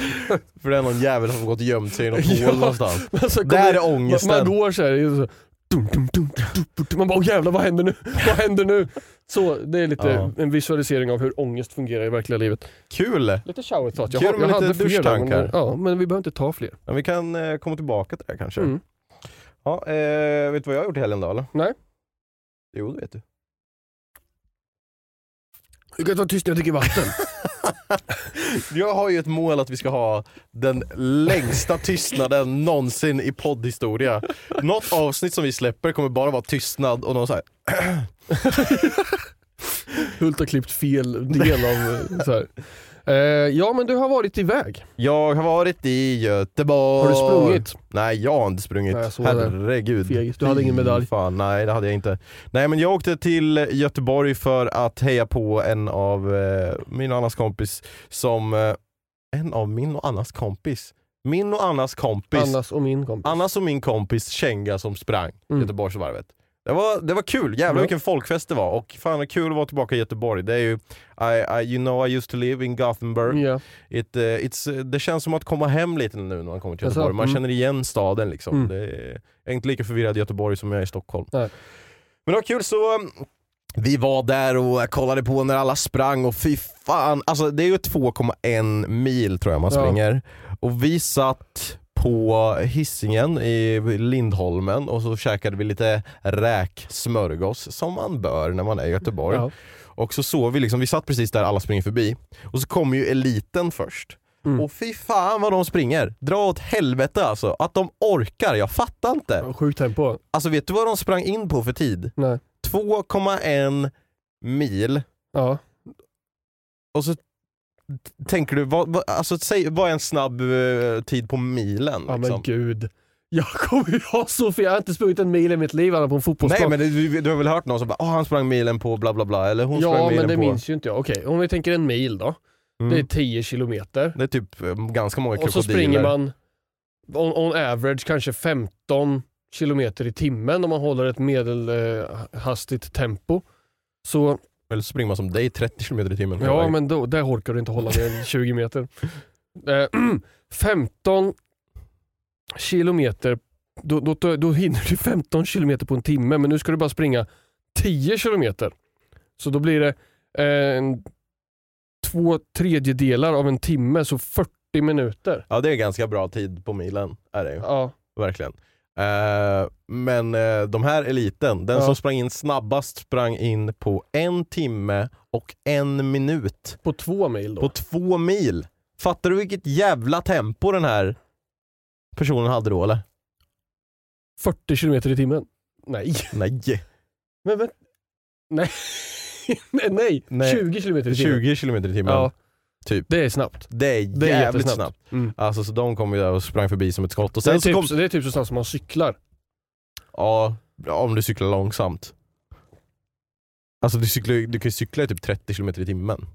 För det är någon jävel som har gått och gömt sig i något hål ja, någonstans. Alltså, där är ångesten. Man, man går så här, så, dum, dum, dum, dum, dum. Man bara, åh jävlar, vad händer nu? Vad händer nu? Så det är lite ja. en visualisering av hur ångest fungerar i verkliga livet. Kul! Lite shower thought. Jag, Kul jag, jag lite hade duschtankar. Men, ja, men vi behöver inte ta fler. Men vi kan eh, komma tillbaka till det här kanske. Mm. Ja, eh, vet du vad jag har gjort i helgen då, eller? Nej. Jo, det vet du. Du kan vara tyst när jag dricker vatten. Jag har ju ett mål att vi ska ha den längsta tystnaden någonsin i poddhistoria. Något avsnitt som vi släpper kommer bara vara tystnad och någon så här. Hult har klippt fel del av så här. Eh, ja, men du har varit iväg. Jag har varit i Göteborg. Har du sprungit? Nej, jag har inte sprungit. Nej, herregud. Fegis. Du hade ingen medalj. Fan, nej, det hade jag inte. Nej, men jag åkte till Göteborg för att heja på en av eh, min och Annas kompis som... Eh, en av min och Annas kompis. Min och Annas kompis. Annas och min kompis. Annas och min kompis Känga som sprang mm. Göteborgsvarvet. Det var, det var kul, jävlar vilken folkfest det var. Och fan vad kul att vara tillbaka i Göteborg. Det är ju, I, I, you know I used to live in Gothenburg yeah. It, uh, it's, det känns som att komma hem lite nu när man kommer till Göteborg. Man mm. känner igen staden liksom mm. Det är, jag är inte lika förvirrad i Göteborg som jag är i Stockholm. Nej. Men det var kul, så vi var där och kollade på när alla sprang. Och fy fan, alltså det är ju två komma en mil tror jag man springer ja. Och vi satt på Hisingen i Lindholmen och så käkade vi lite räksmörgås som man bör när man är i Göteborg. Ja. Och så såg vi liksom, vi satt precis där alla springer förbi och så kommer ju eliten först. Mm. Och fy fan vad de springer. Dra åt helvete alltså. Att de orkar, jag fattar inte. Ja, sjukt tempo. Alltså vet du vad de sprang in på för tid? Nej. två komma en mil. Ja. Och så tänker du, vad, vad, alltså, säg, vad är en snabb uh, tid på milen? Ja liksom? Men gud, Jag kommer ju ha så, för jag har inte sprungit en mil i mitt liv på en fotbollsplan. Nej, men det, du har väl hört någon som bara, oh, han sprang milen på bla bla bla, eller hon ja, sprang milen på... Ja, men det minns ju inte jag. Okej, okay, om vi tänker en mil då. Mm. Det är tio kilometer. Det är typ ganska många krokodiler. Och så springer man on, on average kanske femton kilometer i timmen om man håller ett medelhastigt eh, tempo. Så... Eller så springer man som dig trettio kilometer i timmen. Ja, men då, där orkar du inte hålla ner tjugo meter. Eh, femton kilometer, då, då, då hinner du femton kilometer på en timme, men nu ska du bara springa tio kilometer. Så då blir det eh, en, två tredjedelar av en timme, så fyrtio minuter. Ja, det är ganska bra tid på milen, är det ju. Ja. Verkligen. Uh, men uh, de här eliten, den ja. som sprang in snabbast sprang in på en timme och en minut. På två mil då? På två mil. Fattar du vilket jävla tempo den här personen hade då, eller? fyrtio kilometer i timmen? Nej. Nej. Men, men, nej. nej, nej. nej. tjugo kilometer i timmen. tjugo kilometer i timmen. Ja. Typ. Det är snabbt. Det är jävligt det är snabbt. snabbt. Mm. Alltså, så de kom ju där och sprang förbi som ett skott. Och sen det, är så typ, kom... så det är typ så snabbt som man cyklar. Ja, om du cyklar långsamt. Alltså du, cyklar, du kan ju cykla i typ trettio kilometer i timmen.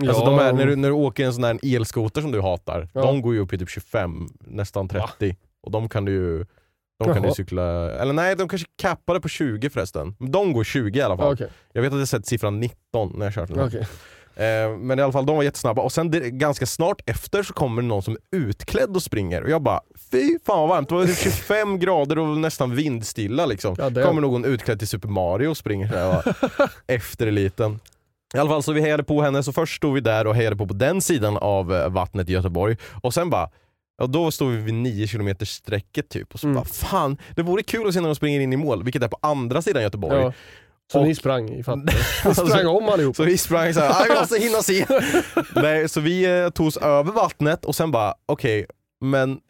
Ja. Alltså de här, när, du, när du åker en sån här elskoter som du hatar, ja. de går ju upp i typ tjugofem, nästan trettio. Ja. Och de kan du ju... De kan ju cykla, eller nej, de kanske kappade på tjugo förresten. De går tjugo i alla fall. Okay. Jag vet att jag sett siffran nitton när jag kört den. Okay. Eh, men i alla fall, de var jättesnabba. Och sen det, ganska snart efter så kommer någon som är utklädd och springer. Och jag bara, fy fan vad varmt. Det var typ tjugofem grader och nästan vindstilla liksom. Ja, det... Kommer någon utklädd till Super Mario och springer där, efter eliten. I alla fall så vi hejade på henne. Så först stod vi där och hejade på på den sidan av vattnet i Göteborg. Och sen bara... Ja, då står vi vid nio kilometer sträcket typ. Och så mm. bara, fan, det vore kul att se när de springer in i mål. Vilket är på andra sidan Göteborg. Ja. Så och... ni sprang i fatt. Vi sprang om allihop. Så vi sprang så här, jag vill alltså hinna se. Nej, så vi eh, tog oss över vattnet och sen bara, okej, okay, men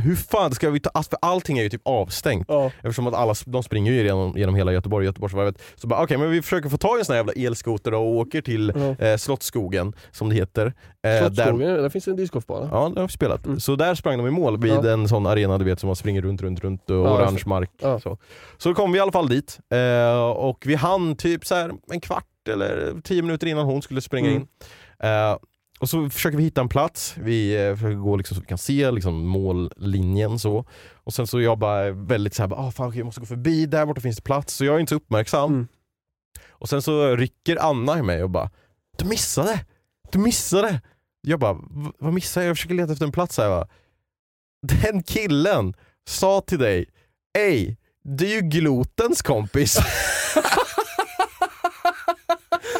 hur fan ska vi ta... För allting är ju typ avstängt. Ja. Eftersom att alla, de springer ju genom, genom hela Göteborg, Göteborgsvarvet. Så bara, okej, okay, men vi försöker få tag i en sån här jävla elskoter och åker till ja. eh, Slottsskogen, som det heter. Eh, Slottsskogen, där, där finns en discgolfbana. Ja, det har vi spelat. Mm. Så där sprang de i mål vid ja. en sån arena, du vet, som man springer runt, runt, runt och ja, orange mark. Ja. Så. så kom vi i alla fall dit. Eh, och vi hann typ så här en kvart eller tio minuter innan hon skulle springa mm. in. Eh, Och så försöker vi hitta en plats. Vi eh, försöker gå liksom, så vi kan se liksom, mållinjen. Så. Och sen så jag bara väldigt så här, ah, fan, okay, jag måste gå förbi. Där borta finns det plats. Så jag är inte så uppmärksam. Mm. Och sen så rycker Anna i mig och bara, du missade! Du missade! Jag bara, vad missade jag? Jag försöker leta efter en plats här. Va? Den killen sa till dig, ej, det är ju glutens kompis.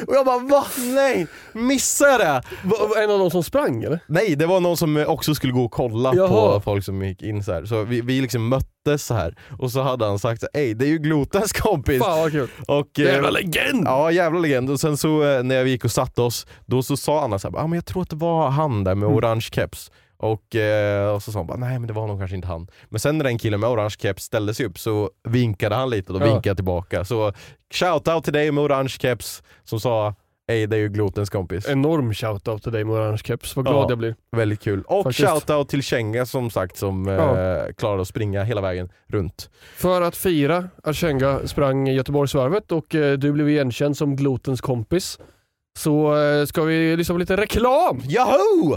Och jag bara, va? Nej, missade jag det? Var en av dem som sprang, eller? Nej, det var någon som också skulle gå och kolla. Jaha. På folk som gick in så här. Så vi, vi liksom möttes så här. Och så hade han sagt, ej, det är ju Glotens kompis. Fan, vad kul. Och, jävla eh, legend! Ja, jävla legend. Och sen så när vi gick och satt oss, då så sa Anna så här, ah, men jag tror att det var han där med mm. orange keps. Och, eh, och så sa han bara, nej men det var nog kanske inte han. Men sen när den killen med orange keps ställde sig upp så vinkade han lite och då ja. vinkade jag tillbaka. Så shoutout till dig med orange keps som sa, ej det är ju Glotens kompis. Enorm shoutout till dig med orange keps, vad glad ja, jag blir. Väldigt kul. Och faktiskt. Shoutout till Känga som sagt som eh, ja. klarade att springa hela vägen runt. För att fira att Känga sprang Göteborgsvarvet och eh, du blev igenkänd som Glotens kompis. Så eh, ska vi lyssna på lite reklam. Yahoo!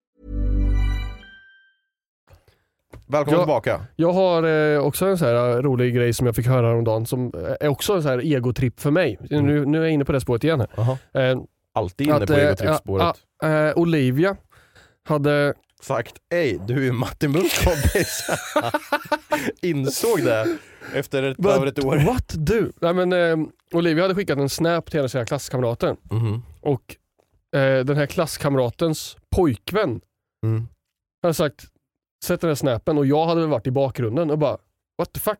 Välkommen jag, tillbaka. Jag har eh, också en så här rolig grej som jag fick höra om dagen som är också en så här egotripp för mig. Mm. Nu, nu är jag inne på det spåret igen. Här. Eh, Alltid inne att, på egotrippspåret. Eh, eh, Olivia hade sagt ej, du är Matinbums kompis. Insåg det efter ett, över ett år. What du? Nej men eh, Olivia hade skickat en snap till hela sina klasskamrater. Mm. Och eh, den här klasskamratens pojkvän mm. hade sagt sätt den här snapen, och jag hade väl varit i bakgrunden och bara what the fuck?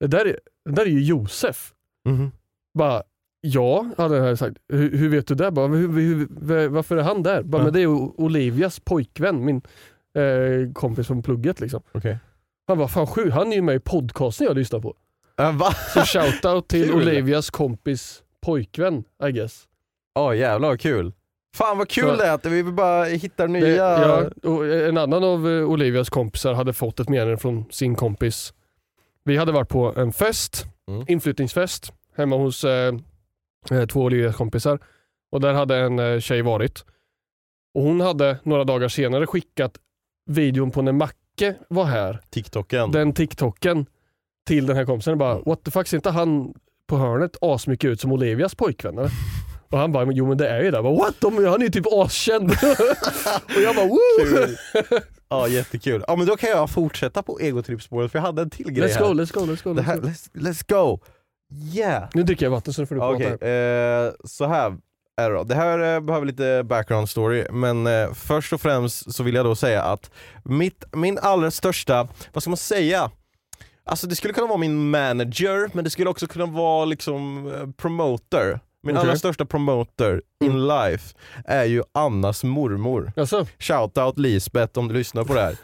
Det där är, det där är ju Josef. Mm. Bara ja, hade jag sagt. Hur, hur vet du det? Bara, hur, hur, varför är han där? Bara, ja. Men det är Olivias pojkvän, min eh, kompis från plugget liksom. Okay. Han var fan sju, han är ju med i podcasten jag lyssnar på. Äh, va? Så shoutout till Olivias kompis pojkvän, I guess. Ja, oh, jävlar vad kul. Fan vad kul så, det är att vi bara hittar nya... Det, ja, och en annan av eh, Olivias kompisar hade fått ett meddelande från sin kompis. Vi hade varit på en fest, mm. inflyttningsfest, hemma hos... Eh, två Olivias kompisar, och där hade en tjej varit, och hon hade några dagar senare skickat videon på när Macke var här, TikToken. den TikToken till den här kompisen och bara what the fuck, ser inte han på hörnet asmycket ut som Olivias pojkvän eller? Och han bara jo men det är ju där, bara, what? De, han är ju typ askänd. Och jag bara woo! Ja, jättekul. Ja, men då kan jag fortsätta på egotrippspåret, för jag hade en till grej här. Let's go, let's go, let's go, let's go. Här, let's, let's go. Yeah. Nu dricker jag vatten så nu får du prata. Okay, eh, så här är det då. Det här eh, behöver lite background story. Men eh, först och främst så vill jag då säga att mitt, min allra största, vad ska man säga, alltså det skulle kunna vara min manager, men det skulle också kunna vara liksom promoter. Min okay. allra största promoter in life är ju Annas mormor. Alltså. Shoutout Lisbeth om du lyssnar på det här.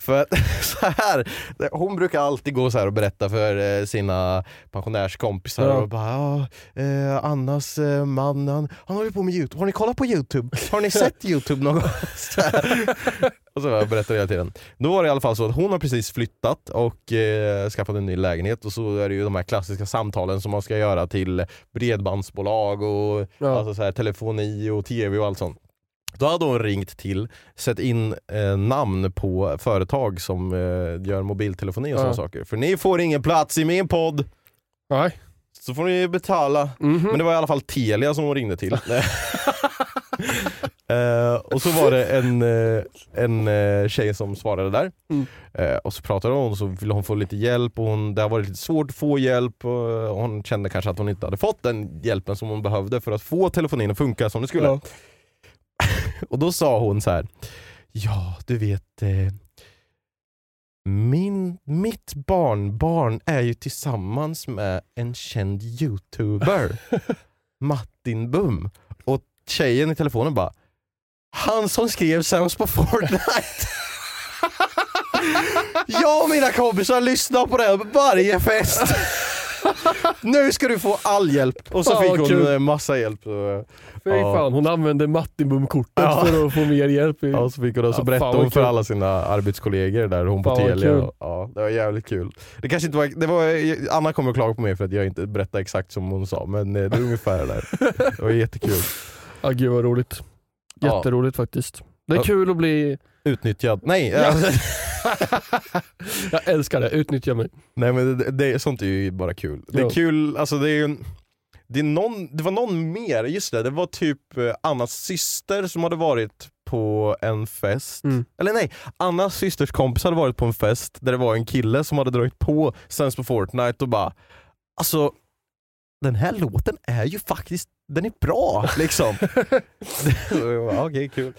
För så här, hon brukar alltid gå så här och berätta för sina pensionärskompisar ja. och bara eh, Annas eh, man han, han håller på med YouTube. Har ni kollat på YouTube? Har ni sett YouTube någon gång? Så här. Och så berättar jag hela tiden. Då var det i alla fall så att hon har precis flyttat och eh, skaffat en ny lägenhet, och så är det ju de här klassiska samtalen som man ska göra till bredbandsbolag och ja. alltså så här, telefoni och tv och allt sånt. Då hade hon ringt till, sett in eh, namn på företag som eh, gör mobiltelefoni och ja. såna saker. För ni får ingen plats i min podd. Nej. Så får ni betala. Mm-hmm. Men det var i alla fall Telia som hon ringde till. Uh, och så var det en, uh, en uh, tjej som svarade där mm. uh, och så pratade hon, och så ville hon få lite hjälp, och hon, det var lite svårt att få hjälp, och hon kände kanske att hon inte hade fått den hjälpen som hon behövde för att få telefonin att funka som det skulle. Ja. Och då sa hon så här: ja, du vet eh, min, mitt barnbarn är ju tillsammans med en känd youtuber, Matinbum. Och tjejen i telefonen bara: han som skrev Sams på Fortnite. Jag och mina kompisar lyssnar på det varje fest. Nu ska du få all hjälp. Och så ah, fick hon kul. massa hjälp. Fy ah. fan, hon använde Matinbum-kortet ah. för att få mer hjälp. Ja, ah, så fick hon, och så ah, berättade hon för kul. alla sina arbetskollegor där, hon på Telia. Ja, ah, det var jävligt kul. Det kanske inte var, det var, Anna kommer att klaga på mig för att jag inte berättar exakt som hon sa, men det är ungefär där. Det var jättekul. Ja, ah, gud vad roligt. Jätteroligt ja. faktiskt. Det är kul att bli... utnyttjad. Nej. Ja. Jag älskar det. Utnyttja mig. Nej, men det, det, sånt är ju bara kul. Det är jo. kul, alltså det är ju... Det, är någon, det var någon mer, just det. Det var typ Annas syster som hade varit på en fest. Mm. Eller nej, Annas systers kompis hade varit på en fest där det var en kille som hade dragit på Sams på Fortnite och bara... Alltså... den här låten är ju faktiskt, den är bra liksom. Okej, okay, kul.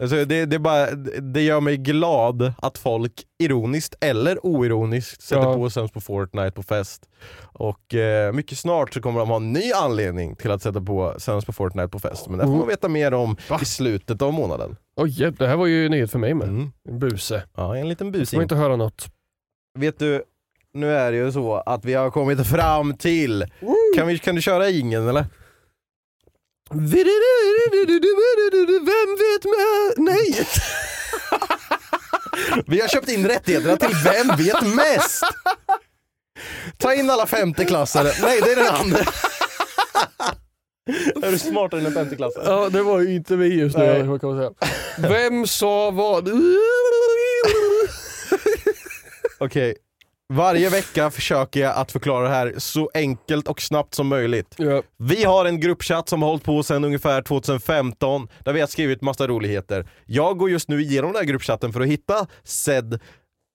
Alltså det, det, bara, det gör mig glad att folk ironiskt eller oironiskt sätter ja. på Sams på Fortnite på fest. Och eh, mycket snart så kommer de ha en ny anledning till att sätta på Sams på Fortnite på fest. Men det får man veta mer om Va? i slutet av månaden. Oh, jävlar, det här var ju en nyhet för mig med. Mm. En buse. Ja, en liten busing. Jag får inte höra något. Vet du... Nu är det ju så att vi har kommit fram till... Kan, vi, kan du köra ingen, eller? Vem vet mest? Nej! Vi har köpt in rättigheterna till Vem vet mest? Ta in alla femteklassare. Nej, det är den andra. Är du smartare än en femteklassare? Ja, det var ju inte vi just nu. Vad kan man säga? Vem sa vad? Okej. Okay. Varje vecka försöker jag att förklara det här så enkelt och snabbt som möjligt. Yep. Vi har en gruppchatt som har hållit på sedan ungefär tjugohundrafemton där vi har skrivit massa roligheter. Jag går just nu igenom den här gruppchatten för att hitta sedd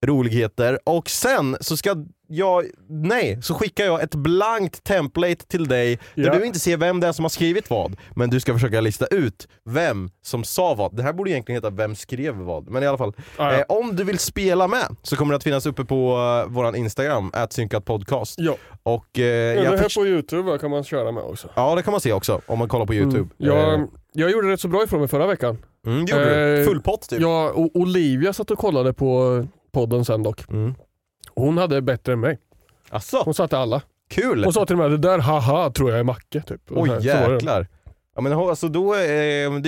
roligheter. Och sen så ska jag... Nej, så skickar jag ett blankt template till dig där yep. du inte ser vem det är som har skrivit vad. Men du ska försöka lista ut vem som sa vad. Det här borde egentligen heta vem skrev vad. Men i alla fall, ah, ja. eh, om du vill spela med så kommer det att finnas uppe på uh, våran Instagram at synkatpodcast. Ja. Och uh, ja, det här för... på YouTube kan man köra med också. Ja, det kan man se också om man kollar på YouTube. Mm. Jag, eh. jag gjorde rätt så bra ifrån mig förra veckan. Mm, gjorde eh, full pott typ. Ja, och Olivia satt och kollade på... podden sen dock. Mm. Hon hade bättre än mig. Asså? Hon satte alla. Kul! Hon sa till mig, det där haha tror jag är Macke. Typ. Oj här, jäklar. Ja, men, alltså, då, eh, det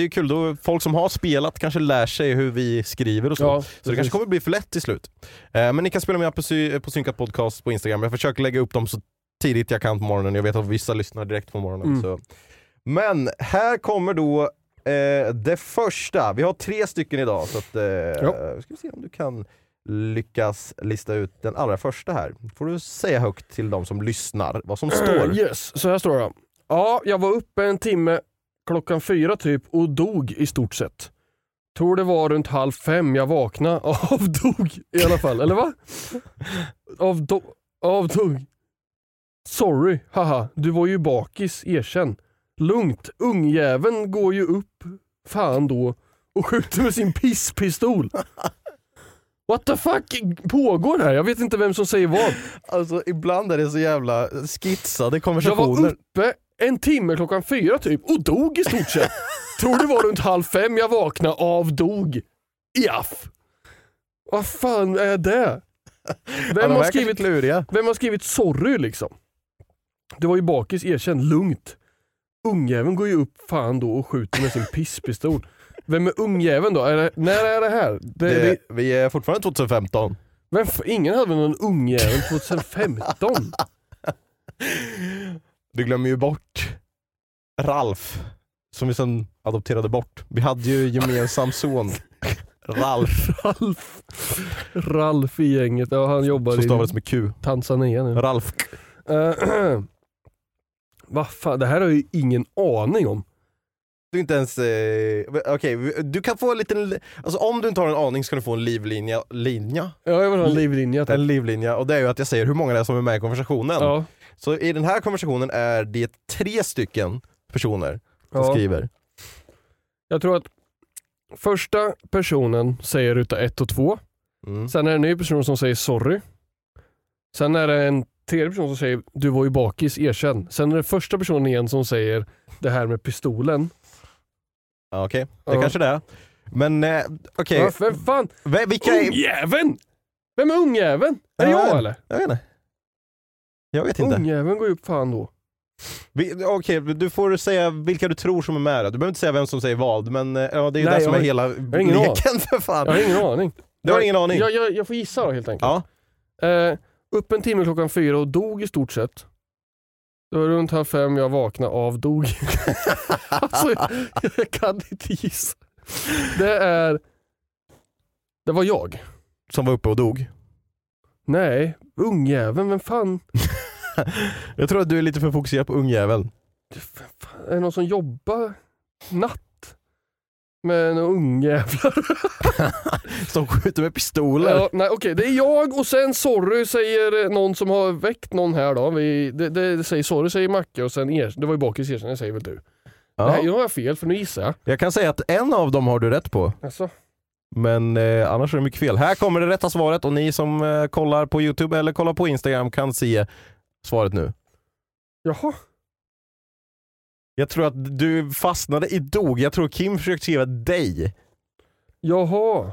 är ju kul. Då, folk som har spelat kanske lär sig hur vi skriver och så. Ja, så det finns. Kanske kommer bli för lätt till slut. Eh, men ni kan spela med på, sy- på Synkat Podcast på Instagram. Jag försöker lägga upp dem så tidigt jag kan på morgonen. Jag vet att vissa lyssnar direkt på morgonen. Mm. Så. Men här kommer då eh, det första. Vi har tre stycken idag. Så att, eh, ska vi se om du kan... lyckas lista ut den allra första här. Får du säga högt till de som lyssnar vad som står? Yes, så här står det. Ja, jag var uppe en timme klockan fyra typ och dog i stort sett. Tror det var runt halv fem jag vaknade av dog i alla fall, eller va? Av, do, av dog. Sorry, haha, du var ju bakis, erkänn. Lugnt, ungjäveln går ju upp fan då och skjuter med sin pisspistol. What the fuck pågår här? Jag vet inte vem som säger vad. Alltså, ibland är det så jävla skitsade konversationer. Jag var uppe en timme klockan fyra typ och dog i stort sett. Tror det var runt halv fem jag vaknade av dog. Jaff. Vad fan är det? Vem, alltså, har, skrivit, vem har skrivit sorry liksom? Det var ju bakis, erkänn, lugnt. Ungjäveln går ju upp fan då och skjuter med sin pisspistol. Vem är ungjäveln då? Är det, när är det här? Det, det, det... Vi är fortfarande tjugohundrafemton. Vem, ingen hade väl någon ungjäveln tjugohundrafemton? Du glömmer ju bort Ralf, som vi sen adopterade bort. Vi hade ju gemensam son. Ralf. Ralf. Ralf i gänget. Ja, han jobbar som stavades med Q. Tanzania nu. Ralf. Uh, vad fan? Det här har jag ju ingen aning om. Du inte ens eh, okej, okay, du kan få en liten, alltså om du inte har en aning så kan du få en livlinja linja. Ja, jag vill ha en livlinja. En livlinja, och det är ju att jag säger hur många det är som är med i konversationen. Ja. Så i den här konversationen är det tre stycken personer som ja. skriver. Jag tror att första personen säger ruta ett och två. Mm. Sen är det en ny person som säger sorry. Sen är det en tredje person som säger du var ju bakis, erkänn. Sen är det första personen igen som säger det här med pistolen. Ja, okej, okay. Det uh-huh. kanske det är. Men eh, okej. Okay. Vem fan? V- vilka är... Ungjäveln! Vem är ungjäveln? Är det jag eller? Jag vet inte. Jag vet inte. Ungjäveln går ju upp fan då. Vi, okej, okay, du får säga vilka du tror som är med. Du behöver inte säga vem som säger vad. Men ja, det är ju det som är hela leken för fan. Jag har ingen aning. Du har ingen aning. Jag, jag, jag får gissa då helt enkelt. Ja. Uh, upp en timme klockan fyra och dog i stort sett. Det var runt halv fem jag vaknade av dog. Alltså, jag, jag kan inte gissa. Det är... Det var jag. Som var uppe och dog? Nej, ungjäveln, vem fan? Jag tror att du är lite för fokuserad på ungjäveln. Är det någon som jobbar natt med en ungjävlar? Som skjuter med pistoler? Ja, nej, okej, okay, det är jag och sen sorry säger någon som har väckt någon här då. Vi, det, det, det säger sorry, säger Macke och sen er, det var ju bakis erkänner, jag säger väl du. Ja. Nej, nu har jag fel för nu gissar jag. Jag kan säga att en av dem har du rätt på. Alltså. Men eh, annars är det mycket fel. Här kommer det rätta svaret och ni som eh, kollar på YouTube eller kollar på Instagram kan se svaret nu. Jaha. Jag tror att du fastnade i dog. Jag tror Kim försökte skriva dig. Jaha.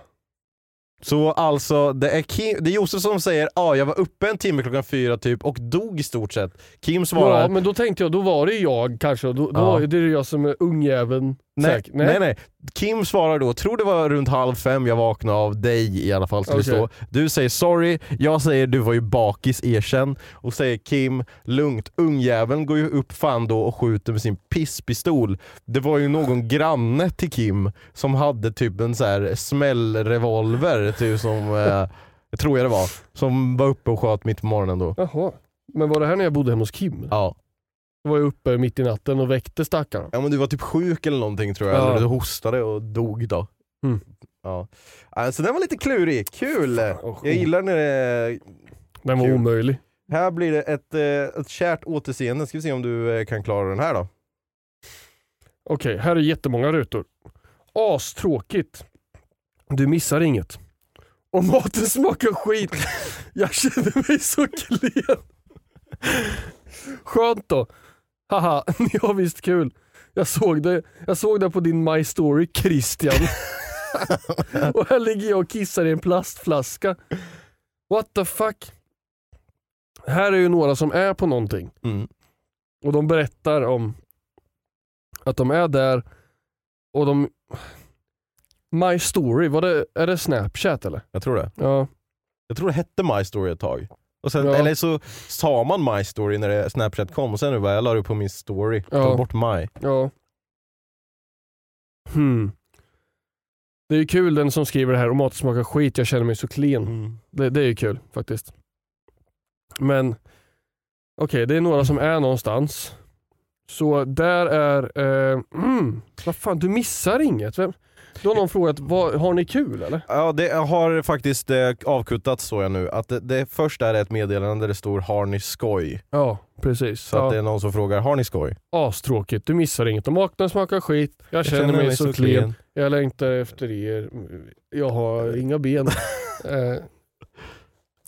Så alltså, det är, Kim, det är Josef som säger ja, ah, jag var uppe en timme klockan fyra typ och dog i stort sett. Kim svarar... Ja, men då tänkte jag, då var det jag kanske. Då, då ja. Det är jag som är ungjäveln. Nej, nej, nej, nej. Kim svarar då, tror det var runt halv fem jag vaknade av dig i alla fall. Okay. Stå. Du säger sorry, jag säger du var ju bakis, erkänn. Och säger Kim, lugnt, ungjäveln går ju upp fan då och skjuter med sin pisspistol. Det var ju någon granne till Kim som hade typ en så här smällrevolver typ som... Eh, Jag tror jag det var. Som var uppe och sköt mitt på morgonen då. Jaha. Men var det här när jag bodde hemma hos Kim? Ja. Då var jag uppe mitt i natten och väckte stackarna. Ja, men du var typ sjuk eller någonting tror jag. Ja. Eller du hostade och dog då. Mm. Ja. Alltså den var lite klurig. Kul. Fan, jag gillar när det... Den var kul. Omöjlig. Här blir det ett, ett kärt återseende. Ska vi se om du kan klara den här då. Okej, här är jättemånga rutor. Astråkigt. Du missar inget. Och maten smakar skit. Jag känner mig så klen. Skönt då. Haha, ni har visst kul. Jag såg det, jag såg det på din My Story, Christian. Och här ligger jag och kissar i en plastflaska. What the fuck? Här är ju några som är på någonting. Mm. Och de berättar om att de är där och de... My Story, var det, är det Snapchat eller? Jag tror det. Ja. Jag tror det hette My Story ett tag. Och sen, ja. Eller så sa man My Story när det Snapchat kom och sen nu bara, jag la det på min story. Ja. Ta bort My. Ja. Hmm. Det är ju kul den som skriver det här och mat smakar skit, jag känner mig så klen. Mm. Det, det är ju kul faktiskt. Men okej, okay, det är några som är någonstans. Så där är... Eh, mm, vad fan, du missar inget. Vem? Då har någon frågat, vad, har ni kul eller? Ja, det har faktiskt eh, avkuttats så jag nu. Att det, det först är ett meddelande där det står, har ni skoj? Ja, precis. Så ja. Att det är någon som frågar, har ni skoj? Astråkigt, du missar inget. De vaknar och smakar skit. Jag, jag känner, känner mig, mig så klen. klen. Jag längtar efter er. Jag har inga ben. eh,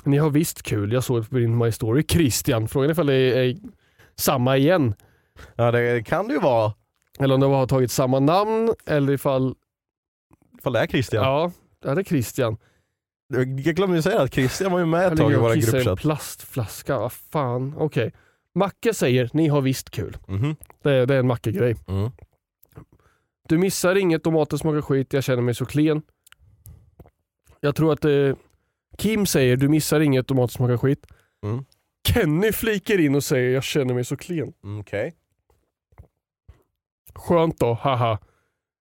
ni har visst kul. Jag såg det på din My Story. Christian, frågan är ifall det är, är samma igen. Ja, det kan det ju vara. Eller om de har tagit samma namn. Eller ifall... Ifall det är Christian. Ja, det är Christian. Jag glömde ju säga att Christian var ju med ett tag i våra gruppchat. En plastflaska, vad fan. Okej. Okay. Macke säger, ni har visst kul. Mm-hmm. Det, det är en Macke-grej. Mm. Du missar inget om maten smakar skit. Jag känner mig så klen. Jag tror att eh, Kim säger, du missar inget om maten smakar skit. Mm. Kenny fliker in och säger, jag känner mig så klen. Mm, okej. Okay. Skönt då, haha.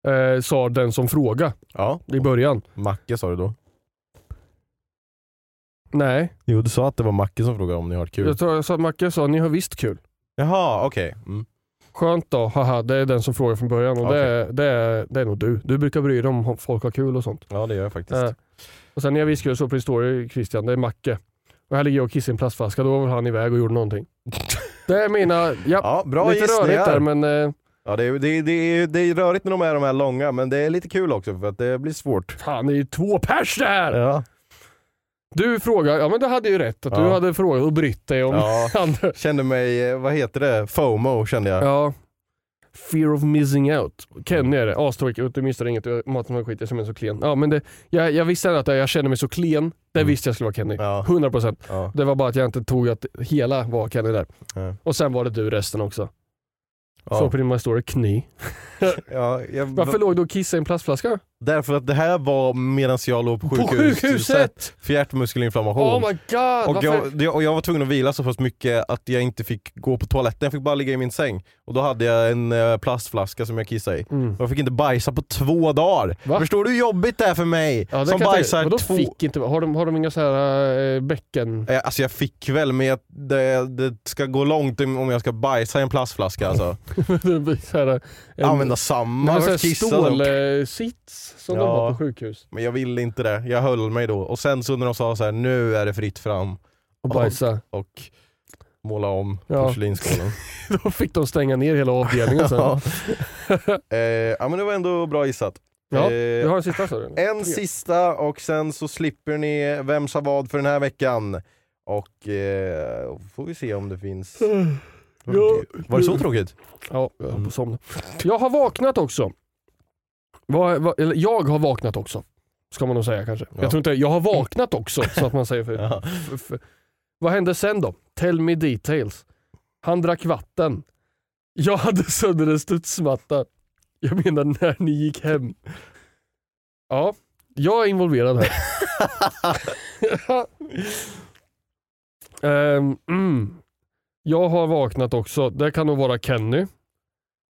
Eh, sa den som fråga. Ja. I början. Macke sa du då? Nej. Jo, du sa att det var Macke som frågade om ni har kul. Jag tror jag sa att Macke sa, ni har visst kul. Jaha, okej. Okay. Mm. Skönt då, haha, det är den som frågar från början. Och okay. det, är, det, är, det är nog du. Du brukar bry dig om folk har kul och sånt. Ja, det gör jag faktiskt. Eh. Och sen när jag visst kul så på historien, Christian, det är Macke. Och här ligger jag och kissar i en plastflaska. Då var han iväg och gjorde någonting. Det är mina... Ja, ja bra lite rörigt där, men... Eh, Ja, det är, det, är, det, är, det är rörigt när de är de här långa, men det är lite kul också för att det blir svårt. Fan, det är ju två pers där! Ja. Du frågar, ja men det hade ju rätt att ja. Du hade frågat och brytt dig om ja. Andra. Kände mig, vad heter det? FOMO kände jag. Ja. Fear of missing out. Kenny är det. Astråkigt, du missar inget. Maten var skit, jag känner mig så klen. Ja, men det, jag, jag visste att jag känner mig så klen. Det mm. visste jag skulle vara Kenny. Ja. hundra procent. Ja. Det var bara att jag inte tog att hela var Kenny där. Ja. Och sen var det du resten också. Ja. Så på din story, kni. Ja, jag... Varför låg du och kissade i en plastflaska? Därför att det här var medan jag låg på sjukhuset, på sjukhuset. För hjärtmuskelinflammation. Oh my god. Och jag, och jag var tvungen att vila så pass mycket att jag inte fick gå på toaletten. Jag fick bara ligga i min säng. Och då hade jag en plastflaska som jag kissade i. Mm. Jag fick inte bajsa på två dagar. Va? Förstår du hur jobbigt det är för mig? Ja, som bajsar två... Fick inte... har, de, har de inga så här äh, bäcken? Alltså jag fick väl, men jag, det, det ska gå långt om jag ska bajsa i en plastflaska. Alltså. Det blir så här, en... Använda samma stålsits. Som ja, de var på sjukhus. Men jag ville inte det. Jag höll mig då. Och sen så när de sa så här, nu är det fritt fram. Och bajsa. Och, och måla om ja. Porslinskålen. Då fick de stänga ner hela avdelningen sen. Ja. eh, ja, men det var ändå bra gissat. Ja, eh, har en sista. Sorry. En Tre. sista och sen så slipper ni vem sa vad för den här veckan. Och eh, får vi se om det finns... Ja. Var det så tråkigt? Ja, jag har på somna. Jag har vaknat också. Va, va, eller jag har vaknat också. Ska man nog säga kanske. Ja. Jag tror inte jag har vaknat också så att man säger för, ja. för, för. Vad hände sen då? Tell me details. Han drack vatten. Jag hade sönder en studsmatta. Jag menar när ni gick hem. Ja, jag är involverad här. um, mm. Jag har vaknat också. Det kan nog vara Kenny.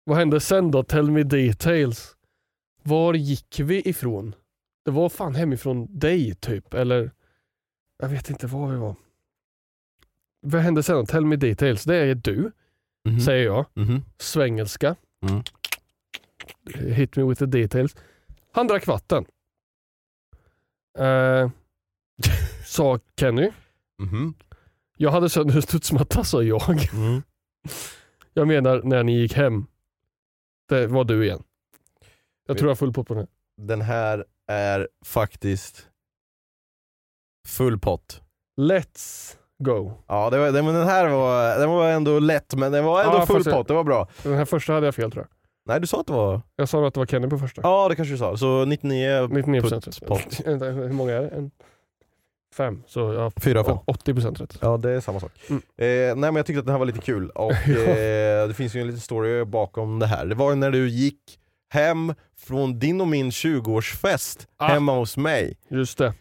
Vad hände sen då? Tell me details. Var gick vi ifrån? Det var fan hemifrån dig typ. Eller Jag vet inte var vi var. Vad hände sedan? Tell me details. Det är du, mm-hmm. säger jag. Mm-hmm. Svengelska. Mm. Hit me with the details. Han drack vatten. Eh, sa Kenny. Mm-hmm. Jag hade sönder studsmatta, sa jag. Mm. Jag menar, när ni gick hem. Det var du igen. Jag vi, tror jag full pott på den. Den här är faktiskt full pott. Let's go. Ja, det var, det, men den här var, den var ändå lätt, men den var ändå ja, full pott. Det var bra. Den här första hade jag fel, tror jag. Nej, du sa att det var... Jag sa att det var Kenny på första. Ja, det kanske du sa. Så nittionio procent pott. Hur många är det? En... Fem. Så ja, fyra, fem. åttio procent rätt. Ja, det är samma sak. Mm. Eh, nej, men jag tyckte att det här var lite kul. Och eh, det finns ju en liten story bakom det här. Det var när du gick hem från din och min tjugoårsfest ah. hemma hos mig. Just det.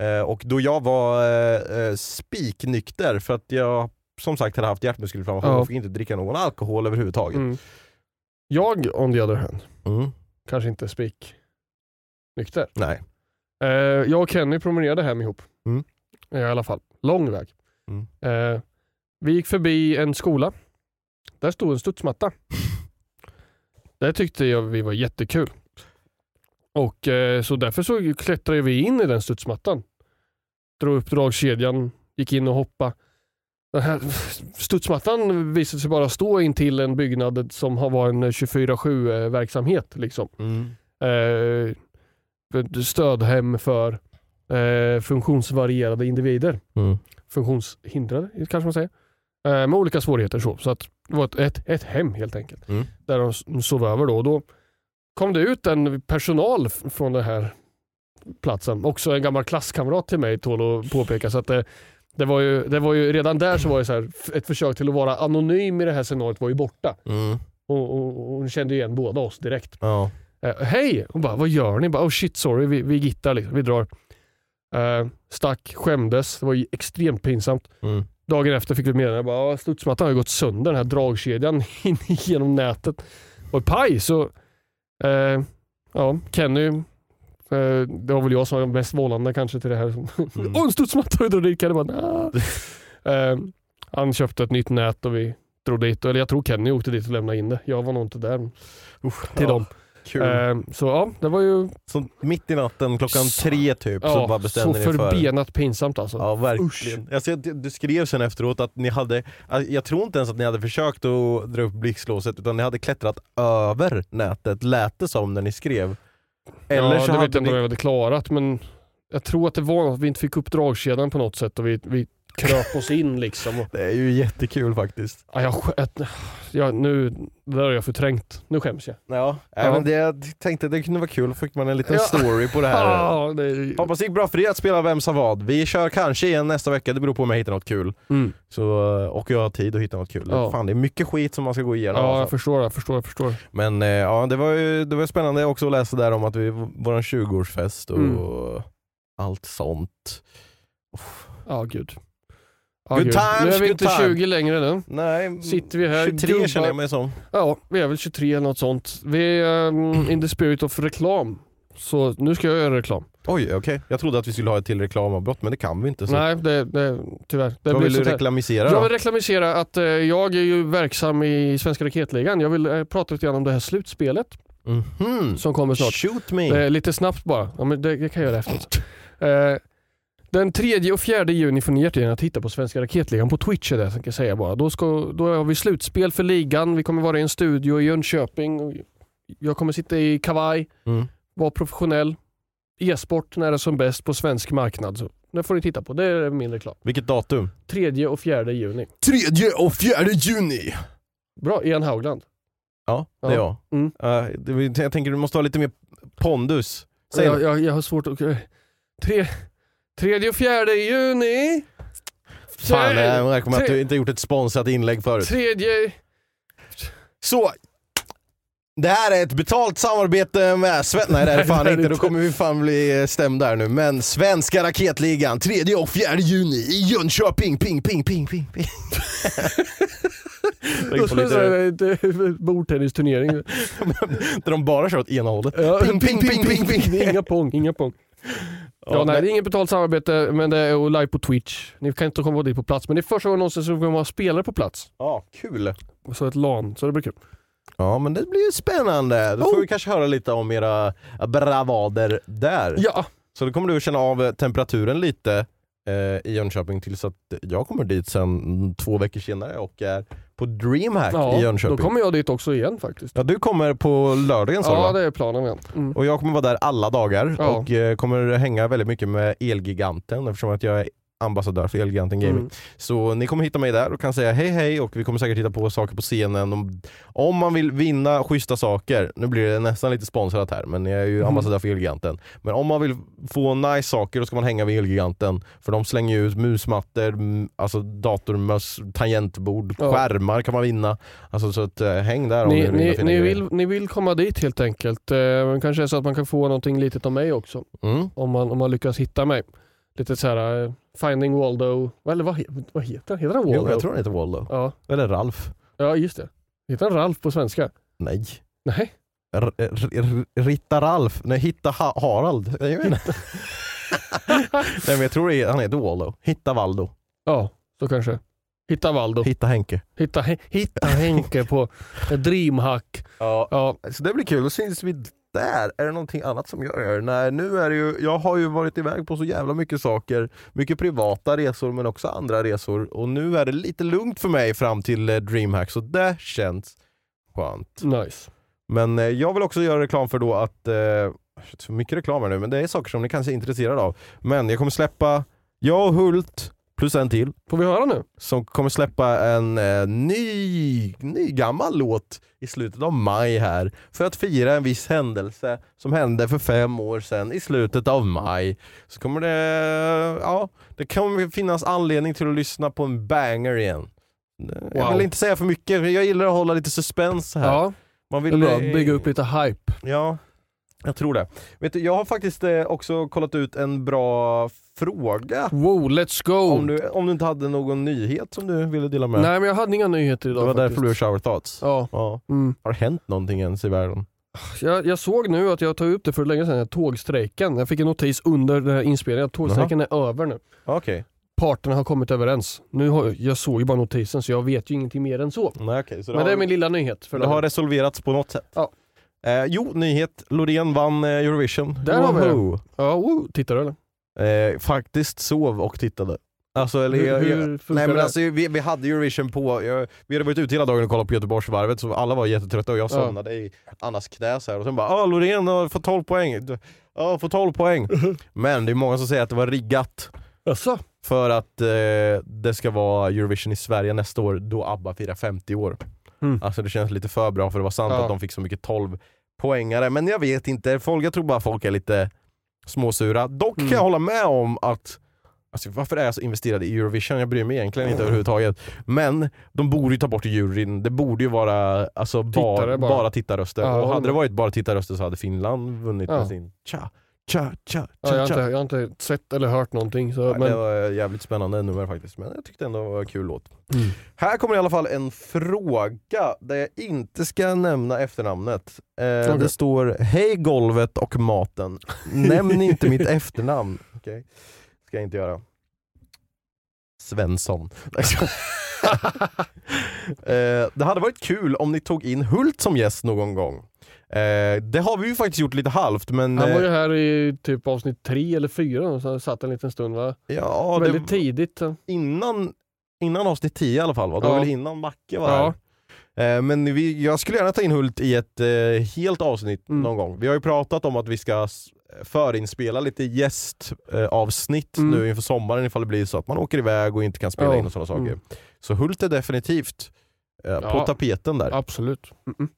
Eh, och då jag var eh, spiknykter för att jag som sagt hade haft hjärtmuskelinflammation ja. och fick inte dricka någon alkohol överhuvudtaget. Mm. Jag, on the other hand, mm. kanske inte spiknykter. Nej. Eh, jag och Kenny promenerade hem ihop. Mm. Ja, i alla fall. Lång väg. Mm. Eh, vi gick förbi en skola. Där stod en studsmatta. Det tyckte jag vi var jättekul. Och eh, så därför så klättrade vi in i den studsmattan. Drog upp dragkedjan, gick in och hoppade. Den här studsmattan visade sig bara stå in till en byggnad som har varit en tjugofyra sju verksamhet liksom. Mm. Eh, stödhem för Eh, funktionsvarierade individer. Mm. Funktionshindrade kanske man säger. Eh, med olika svårigheter så. Så att det var ett, ett, ett hem helt enkelt. Mm. Där de sov över då. Och då kom det ut en personal f- från den här platsen. Också en gammal klasskamrat till mig tål att påpeka. Så att det, det, var ju, det var ju redan där så var det så här, ett försök till att vara anonym i det här scenariot var ju borta. Mm. Och, och, och hon kände igen båda oss direkt. Ja. Eh, hej! Hon bara, vad gör ni? Bara, oh shit, sorry. Vi, vi gittar liksom. Vi drar. Uh, stack, skämdes. Det var ju extremt pinsamt. Mm. Dagen efter fick vi meddelande att studsmattan har gått sönder, den här dragkedjan in genom nätet. Och paj, så uh, ja, Kenny uh, det var väl jag som var mest vållande kanske till det här. Mm. Och en studsmatta och drog dit. Kenny bara, uh, han köpte ett nytt nät och vi drog dit. Eller jag tror Kenny åkte dit och lämnade in det. Jag var nog inte där. Usch, till ja. dem. Cool. Så ja, det var ju så mitt i natten klockan så... tre typ ja, så bara bestämde ni för. Så förbenat pinsamt alltså. Ja, verkligen. Alltså, du skrev sen efteråt att ni hade, jag tror inte ens att ni hade försökt att dra upp blixtlåset utan ni hade klättrat över nätet, lät det som när ni skrev. Eller ja, så det hade vet jag inte ni... jag hade klarat, men jag tror att det var att vi inte fick upp dragkedjan på något sätt och vi, vi kröp oss in liksom. Och... Det är ju jättekul faktiskt. Ja, jag, jag, nu där har jag förträngt. Nu skäms jag. Ja, även ja. det jag tänkte det kunde vara kul. Fick man en liten ja. story på det här. Ja, det... Hoppas det gick bra för dig att spela vem som vad. Vi kör kanske igen nästa vecka. Det beror på om jag hittar något kul. Mm. Så, och jag har tid att hitta något kul. Ja. Fan, det är mycket skit som man ska gå igenom. Ja, jag förstår det. Förstår, förstår. Men ja, det var ju det var spännande också att läsa där om att vi var en tjugoårsfest och mm. allt sånt. Ja, oh, gud. Ah, good times, nu är vi inte time. tjugo längre nu. Nej, sitter vi här tjugotre gubbar. Känner jag mig som. Ja, vi är väl tjugotre eller något sånt. Vi är um, in the spirit of reklam. Så nu ska jag göra reklam. Oj, okej. Okay. Jag trodde att vi skulle ha ett till reklamavbrott, men det kan vi inte. Så. Nej, det, det, tyvärr. Det Vad vill du reklamisera? Jag vill reklamisera att eh, jag är ju verksam i Svenska Raketligan. Jag vill eh, prata lite grann om det här slutspelet. Mm-hmm. Som kommer snart. Shoot me. Eh, lite snabbt bara. Ja, men det, det kan jag göra efteråt. Eh, Den tredje och fjärde juni får ni hjärtligen att hitta på Svenska Raketligan på Twitch är det jag kan säga bara. Då, ska, då har vi slutspel för ligan. Vi kommer vara i en studio i Jönköping. Jag kommer sitta i kavaj. Mm. Vara professionell. E-sport när det är som bäst på svensk marknad. Så det får ni titta på. Det är min reklam. Vilket datum? Tredje och fjärde juni. Tredje och fjärde juni! Bra, Ian Haugland. Ja, det är jag. Mm. Uh, det, jag tänker du måste ha lite mer pondus. Säg jag, jag, jag har svårt att... Tre... Tredje och fjärde juni. Fan, jag räknar att du inte gjort ett sponsrat inlägg förut. Tredje. Så. Det här är ett betalt samarbete med Sven... Nej, det är fan inte. Då kommer vi fan bli stämda här nu. Men Svenska Raketligan. Tredje och fjärde juni i Jönköping. Ping, ping, ping, ping, ping. Då skulle jag säga det är bordtennisturnering. Där de bara kör åt ena hållet. Ping, ping, ping, ping, ping. Inga pong, inga pong. Ja, nej, det är inget betalt samarbete, men det är live på Twitch. Ni kan inte komma dit på plats, men det är första gången någonsin som vi kommer ha spelare på plats. Ja, kul. Och så ett LAN, så det blir kul. Ja, men det blir spännande. Då får oh. vi kanske höra lite om era bravader där. Ja. Så då kommer du känna av temperaturen lite eh, i Jönköping tills att jag kommer dit sen två veckor senare och är på DreamHack ja, i Jönköping. Då kommer jag dit också igen faktiskt. Ja, du kommer på lördagen så. Ja, det är planen igen. Mm. Och jag kommer vara där alla dagar ja. och eh, kommer hänga väldigt mycket med Elgiganten eftersom att jag är ambassadör för Elgiganten Gaming. Mm. Så ni kommer hitta mig där och kan säga hej hej och vi kommer säkert hitta på saker på scenen. Om, om man vill vinna schyssta saker, nu blir det nästan lite sponsrat här, men jag är ju ambassadör mm. för Elgiganten. Men om man vill få nice saker då ska man hänga vid Elgiganten för de slänger ut musmattor, alltså datormöss, tangentbord, ja. skärmar kan man vinna. Alltså så att, häng där om ni, ni, ni, vill, ni vill komma dit helt enkelt. Eh, kanske så att man kan få någonting litet av mig också. Mm. Om, man, om man lyckas hitta mig. Lite så här Finding Waldo. Eller vad, vad heter heter han Waldo? Jo, jag tror han heter Waldo. Ja. Eller Ralf. Ja, just det. Heter han Ralf på svenska? Nej. Nej. R- r- Ritta Ralf. Nej, Hitta ha- Harald. Jag vet inte. Nej, men jag tror är, han heter Waldo. Hitta Waldo. Ja, så kanske. Hitta Waldo. Hitta Henke. Hitta, he- hitta Henke på DreamHack. Ja. ja, så det blir kul. Då syns vi där. Är det någonting annat som jag gör? Nej, nu är det ju, jag har ju varit iväg på så jävla mycket saker. Mycket privata resor men också andra resor. Och nu är det lite lugnt för mig fram till DreamHack. Så det känns skönt. Nice. Men eh, jag vill också göra reklam för då att... Eh, för mycket reklam här nu, men det är saker som ni kanske är intresserade av. Men jag kommer släppa jag och Hult plus en till. Får vi höra nu? Som kommer släppa en eh, ny, ny gammal låt i slutet av maj här. För att fira en viss händelse som hände för fem år sedan i slutet av maj. Så kommer det... Ja, det kommer finnas anledning till att lyssna på en banger igen. Wow. Jag vill inte säga för mycket, men jag gillar att hålla lite suspens här. Ja, man vill det är bra. Bygga upp lite hype. Ja, jag tror det. Vet du, jag har faktiskt också kollat ut en bra fråga. Wow, let's go! Om du, om du inte hade någon nyhet som du ville dela med. Nej, men jag hade inga nyheter idag. Det var faktiskt därför du gjorde shower thoughts. Ja. ja. Mm. Har det hänt någonting ens i världen? Jag, jag såg nu att jag tog upp det för länge sedan. Tågstrejken. Jag fick en notis under den här inspelningen. Tågstrejken Aha. är över nu. Okej. Okay. Parterna har kommit överens. Nu har, jag såg ju bara notisen så jag vet ju ingenting mer än så. Nej, okay. så det men har, det är min lilla nyhet. För det, det har resolverats på något sätt. Ja. Eh, jo, nyhet. Loreen vann eh, Eurovision. Där wow. har vi Ja, wow. Tittar du eller? Eh, faktiskt sov och tittade. Alltså, eller, hur, jag, hur nej, men alltså, vi, vi hade Eurovision på jag, vi hade varit ute hela dagen och kollat på Göteborgsvarvet. Så alla var jättetrötta och jag somnade ja. i Annas knäs här. Och sen bara, ah Loreen har fått tolv poäng. Ja, får tolv poäng. Men det är många som säger att det var riggat. Asså? För att eh, det ska vara Eurovision i Sverige nästa år. Då ABBA firar femtio år. mm. Alltså det känns lite för bra för det var sant ja. att de fick så mycket tolv poängare. Men jag vet inte, folk, jag tror bara folk är lite småsura. Dock kan jag mm. hålla med om att alltså, varför är jag så investerad i Eurovision? Jag bryr mig egentligen inte mm. överhuvudtaget. Men de borde ju ta bort juryn. Det borde ju vara alltså, bara. bara tittarröster. Ja, och hade det varit bara tittarröster så hade Finland vunnit ja. med sin tja, tja, tja, tja, ja, jag, har inte, jag har inte sett eller hört någonting. Så, ja, men... Det var jävligt spännande nummer faktiskt. Men jag tyckte ändå det var en kul låt. Mm. Här kommer i alla fall en fråga där jag inte ska nämna efternamnet. Eh, okay. Det står, hej golvet och maten. Nämn inte mitt efternamn. Okej, okay. Ska jag inte göra. Svensson. eh, det hade varit kul om ni tog in Hult som gäst någon gång. Eh, det har vi ju faktiskt gjort lite halvt men, han var ju här i typ avsnitt tre eller fyra och så satt en liten stund va? Ja, väldigt det, tidigt innan, innan avsnitt tio i alla fall va? Då ja. väl innan Macke var ja. här eh, men vi, jag skulle gärna ta in Hult i ett eh, helt avsnitt mm. någon gång. Vi har ju pratat om att vi ska förinspela lite gästavsnitt eh, mm. nu inför sommaren ifall det blir så att man åker iväg och inte kan spela ja. in och sådana saker. mm. Så Hult är definitivt eh, ja. på tapeten där. Absolut. Mm-mm.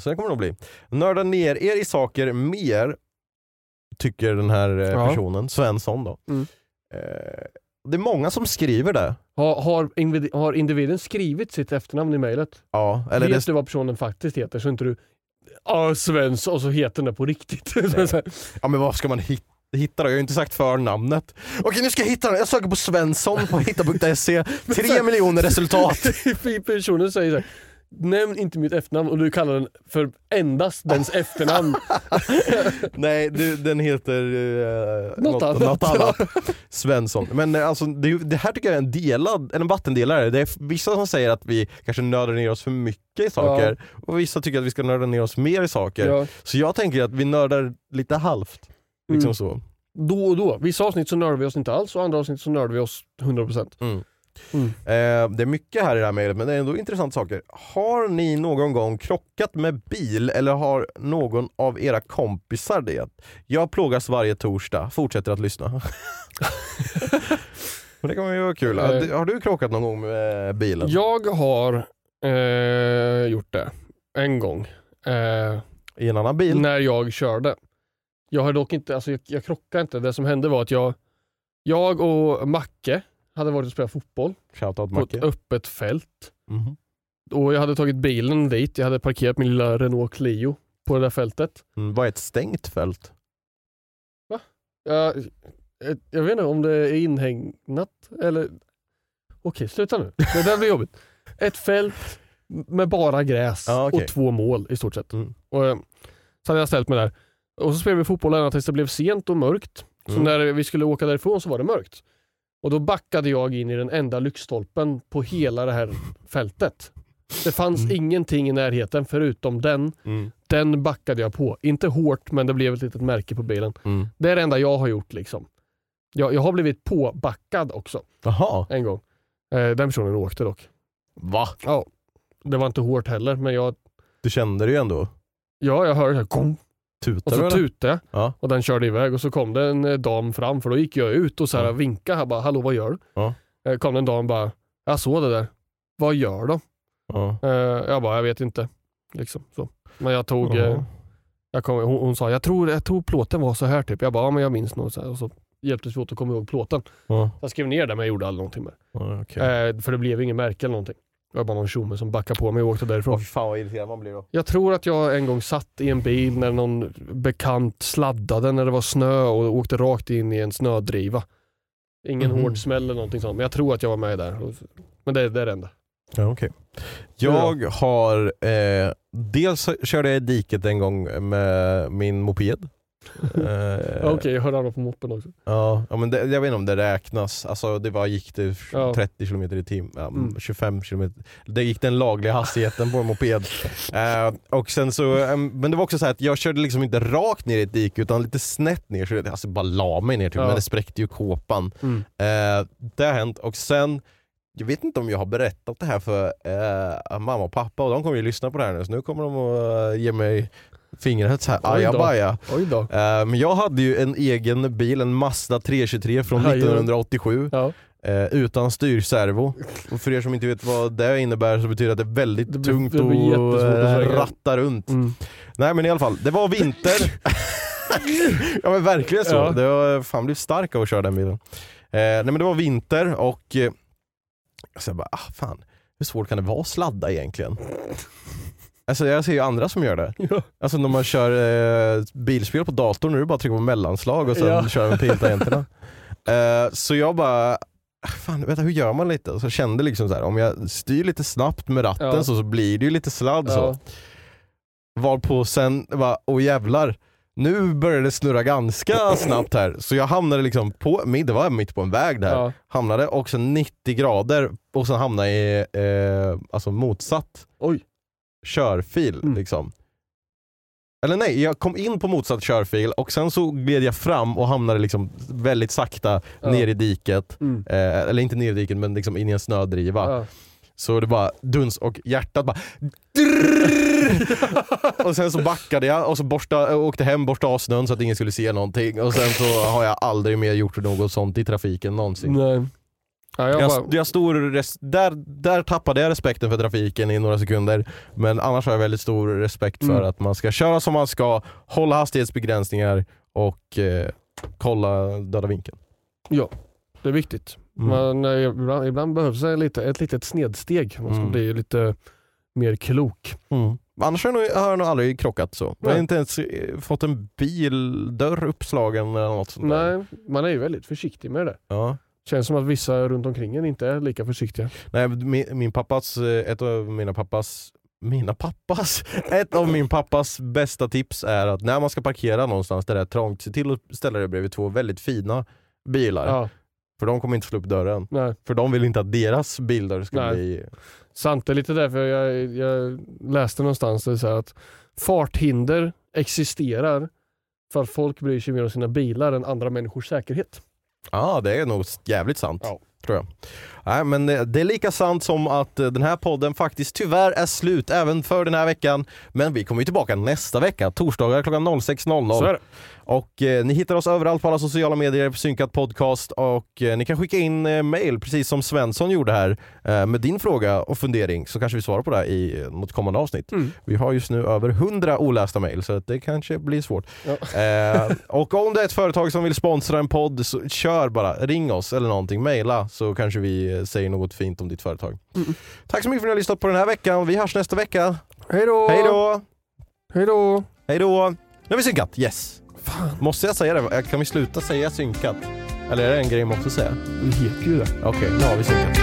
Så det kommer det nog bli. Nörda ner er i saker mer, tycker den här ja. personen, Svensson då. Mm. Det är många som skriver det. Har, har, invid- har individen skrivit sitt efternamn i mejlet? Ja. Eller vet det... du vad personen faktiskt heter så inte du, ja Svensson, och så heter den på riktigt. Ja men vad ska man hitta? Hittar då. Jag har ju inte sagt förnamnet. Okej, nu ska jag hitta den. Jag söker på Svensson på hitta punkt se. Tre miljoner resultat. Personen säger så här. nämn inte mitt efternamn och du kallar den för endast dens efternamn. Nej, du, den heter eh, något, något, något annat. Svensson. Men eh, alltså, det, det här tycker jag är en delad, en vattendelare. Det är vissa som säger att vi kanske nördar ner oss för mycket i saker, ja. Och vissa tycker att vi ska nörda ner oss mer i saker, ja. Så jag tänker att vi nördar lite halvt liksom, mm. så. Då och då. Vissa avsnitt så nördar vi oss inte alls och andra avsnitt så nördar vi oss hundra procent. Mm. Mm. Eh, det är mycket här i det här mejlet, men det är ändå intressant saker. Har ni någon gång krockat med bil eller har någon av era kompisar det? Jag plågas varje torsdag, fortsätter att lyssna. Men det kommer ju vara kul. eh, Har du krockat någon gång med bilen? Jag har eh, gjort det en gång eh, i en annan bil? När jag körde. Jag har dock inte, alltså jag, jag krockade inte. Det som hände var att jag Jag och Macke hade varit och spelat fotboll på Macke. Ett öppet fält. Mm. Och jag hade tagit bilen dit. Jag hade parkerat min lilla Renault Clio på det där fältet. Mm, vad är ett stängt fält? Va? Jag, jag vet inte om det är inhägnat. Eller... Okej, sluta nu. Det där blir jobbigt. Ett fält med bara gräs, ah, okay. och två mål i stort sett. Mm. Och, så hade jag ställt mig där. Och så spelade vi fotboll ända tills det blev sent och mörkt. Så mm. när vi skulle åka därifrån så var det mörkt. Och då backade jag in i den enda lyktstolpen på hela det här fältet. Det fanns mm. ingenting i närheten förutom den. Mm. Den backade jag på. Inte hårt, men det blev ett litet märke på bilen. Mm. Det är det enda jag har gjort liksom. Jag, jag har blivit påbackad också. Aha. En gång. Eh, den personen åkte dock. Va? Ja. Det var inte hårt heller, men jag... Du kände det ju ändå. Ja, jag hörde så här... Kom. Tutar, och så tutade, ja. Och den körde iväg och så kom det en dam fram, för då gick jag ut och så här, ja. Vinkade här, bara, hallå vad gör du? Ja. Kom det en dam bara, jag såg det där, vad gör de? Ja. Jag bara, jag vet inte liksom, så. Men jag tog, ja. jag kom, hon, hon sa, jag tror, jag tror plåten var så här typ, jag bara, ja, men jag minns nog så här, och så hjälptes vi åt att komma ihåg plåten, ja. Jag skrev ner det men jag gjorde aldrig någonting med, ja, okay. eh, för det blev ingen märke eller någonting. Det var bara någon tjomme som backade på mig och åkte därifrån. Oh, fan vad irriterad man blir då. Jag tror att jag en gång satt i en bil när någon bekant sladdade när det var snö och åkte rakt in i en snödriva. Ingen mm-hmm. hård smäll eller någonting sånt. Men jag tror att jag var med där. Men det, det är det enda. Ja, okej. Okay. Jag har... Eh, dels körde jag i diket en gång med min moped. Okej, okay, jag hörde honom på moppen också. Ja, men det, jag vet inte om det räknas. Alltså det var, gick det trettio kilometer i timmen, ja, mm. tjugofem kilometer. Det gick den lagliga hastigheten på en moped. uh, och sen så, um, men det var också så här att jag körde liksom inte rakt ner i ett dike utan lite snett ner. Så det, alltså bara la mig ner typ, ja. Men det spräckte ju kåpan. Mm. Uh, det har hänt. Och sen, jag vet inte om jag har berättat det här för uh, mamma och pappa, och de kommer ju lyssna på det här nu. Så nu kommer de att uh, ge mig... fingret så här, ajabaja. Men jag hade ju en egen bil, en Mazda tre tjugotre från Hej, nittonhundraåttiosju, ja. eh, utan styrservo. Och för er som inte vet vad det innebär så betyder det att det är väldigt det blir, tungt det och att ratta runt. Mm. Nej, men i alla fall, det var vinter. Ja, men verkligen så. Ja. Det var, fan, blev stark av att köra den bilen. Eh, nej, men det var vinter och eh, så jag bara, ah, fan, hur svårt kan det vara att sladda egentligen? Alltså jag ser ju andra som gör det. Ja. Alltså när man kör eh, bilspel på datorn och du bara trycker på mellanslag och sen ja. Kör med piltangenterna. eh, så jag bara, fan vänta, hur gör man lite? Och så kände liksom så här, om jag styr lite snabbt med ratten, ja. så, så blir det ju lite sladd, ja. Så. Var på sen, bara, åh jävlar. Nu började det snurra ganska snabbt här. Så jag hamnade liksom på, det var mitt på en väg där. Ja. Hamnade också nittio grader och sen hamnade i eh, alltså motsatt. Oj. Körfil, mm. liksom. Eller nej, jag kom in på motsatt körfil och sen så gled jag fram och hamnade liksom väldigt sakta ja. Ner i diket. Mm. Eh, eller inte ner i diket, men liksom in i en snödriva. Ja. Så det bara duns och hjärtat bara... och sen så backade jag och så borsta, åkte hem, borsta av snön så att ingen skulle se någonting. Och sen så har jag aldrig mer gjort något sånt i trafiken någonsin. Nej. Ja, jag, bara... jag, jag stor res- där, där tappade jag respekten för trafiken i några sekunder. Men annars har jag väldigt stor respekt för mm. att man ska köra som man ska, hålla hastighetsbegränsningar och eh, kolla döda vinkeln. Ja, det är viktigt. Mm. Man, ibland, ibland behövs det lite, ett litet snedsteg. Man ska mm. bli lite mer klok. Mm. Annars har jag, nog, har jag nog aldrig krockat så. Jag har inte ens fått en bildörr uppslagen eller något sånt där. Nej, man är ju väldigt försiktig med det. Ja. Känns som att vissa runt omkring en inte är lika försiktiga. Nej, min, min pappas, ett av mina pappas mina pappas. Ett av min pappas bästa tips är att när man ska parkera någonstans där det är trångt, se till att ställa dig bredvid två väldigt fina bilar. Ja. För de kommer inte slå upp dörren. Nej. För de vill inte att deras bilder ska Nej. bli... Sant, det är lite därför jag, jag läste någonstans det så här att farthinder existerar för att folk bryr sig mer om sina bilar än andra människors säkerhet. Ja, ah, det är nog jävligt sant, ja. tror jag. Nej, men det är lika sant som att den här podden faktiskt tyvärr är slut även för den här veckan. Men vi kommer ju tillbaka nästa vecka, torsdagar klockan noll sex noll noll. Så är det. Och eh, ni hittar oss överallt på alla sociala medier på Synkat Podcast. Och eh, ni kan skicka in eh, mail, precis som Svensson gjorde här, eh, med din fråga och fundering. Så kanske vi svarar på det i eh, något kommande avsnitt. Mm. Vi har just nu över hundra olästa mail, så att det kanske blir svårt. Ja. Eh, och om det är ett företag som vill sponsra en podd, så kör bara. Ring oss eller någonting, maila, så kanske vi eh, säger något fint om ditt företag. Mm. Tack så mycket för att ni har lyssnat på den här veckan. Vi hörs nästa vecka. Hej då! Hej då! Hej då! Hej då! Nu har vi synkat, yes! Fan. Måste jag säga det? Kan vi sluta säga synkat? Eller är det en grej man måste säga? Vi heter ju det. Okej, okay, nu har vi synkat.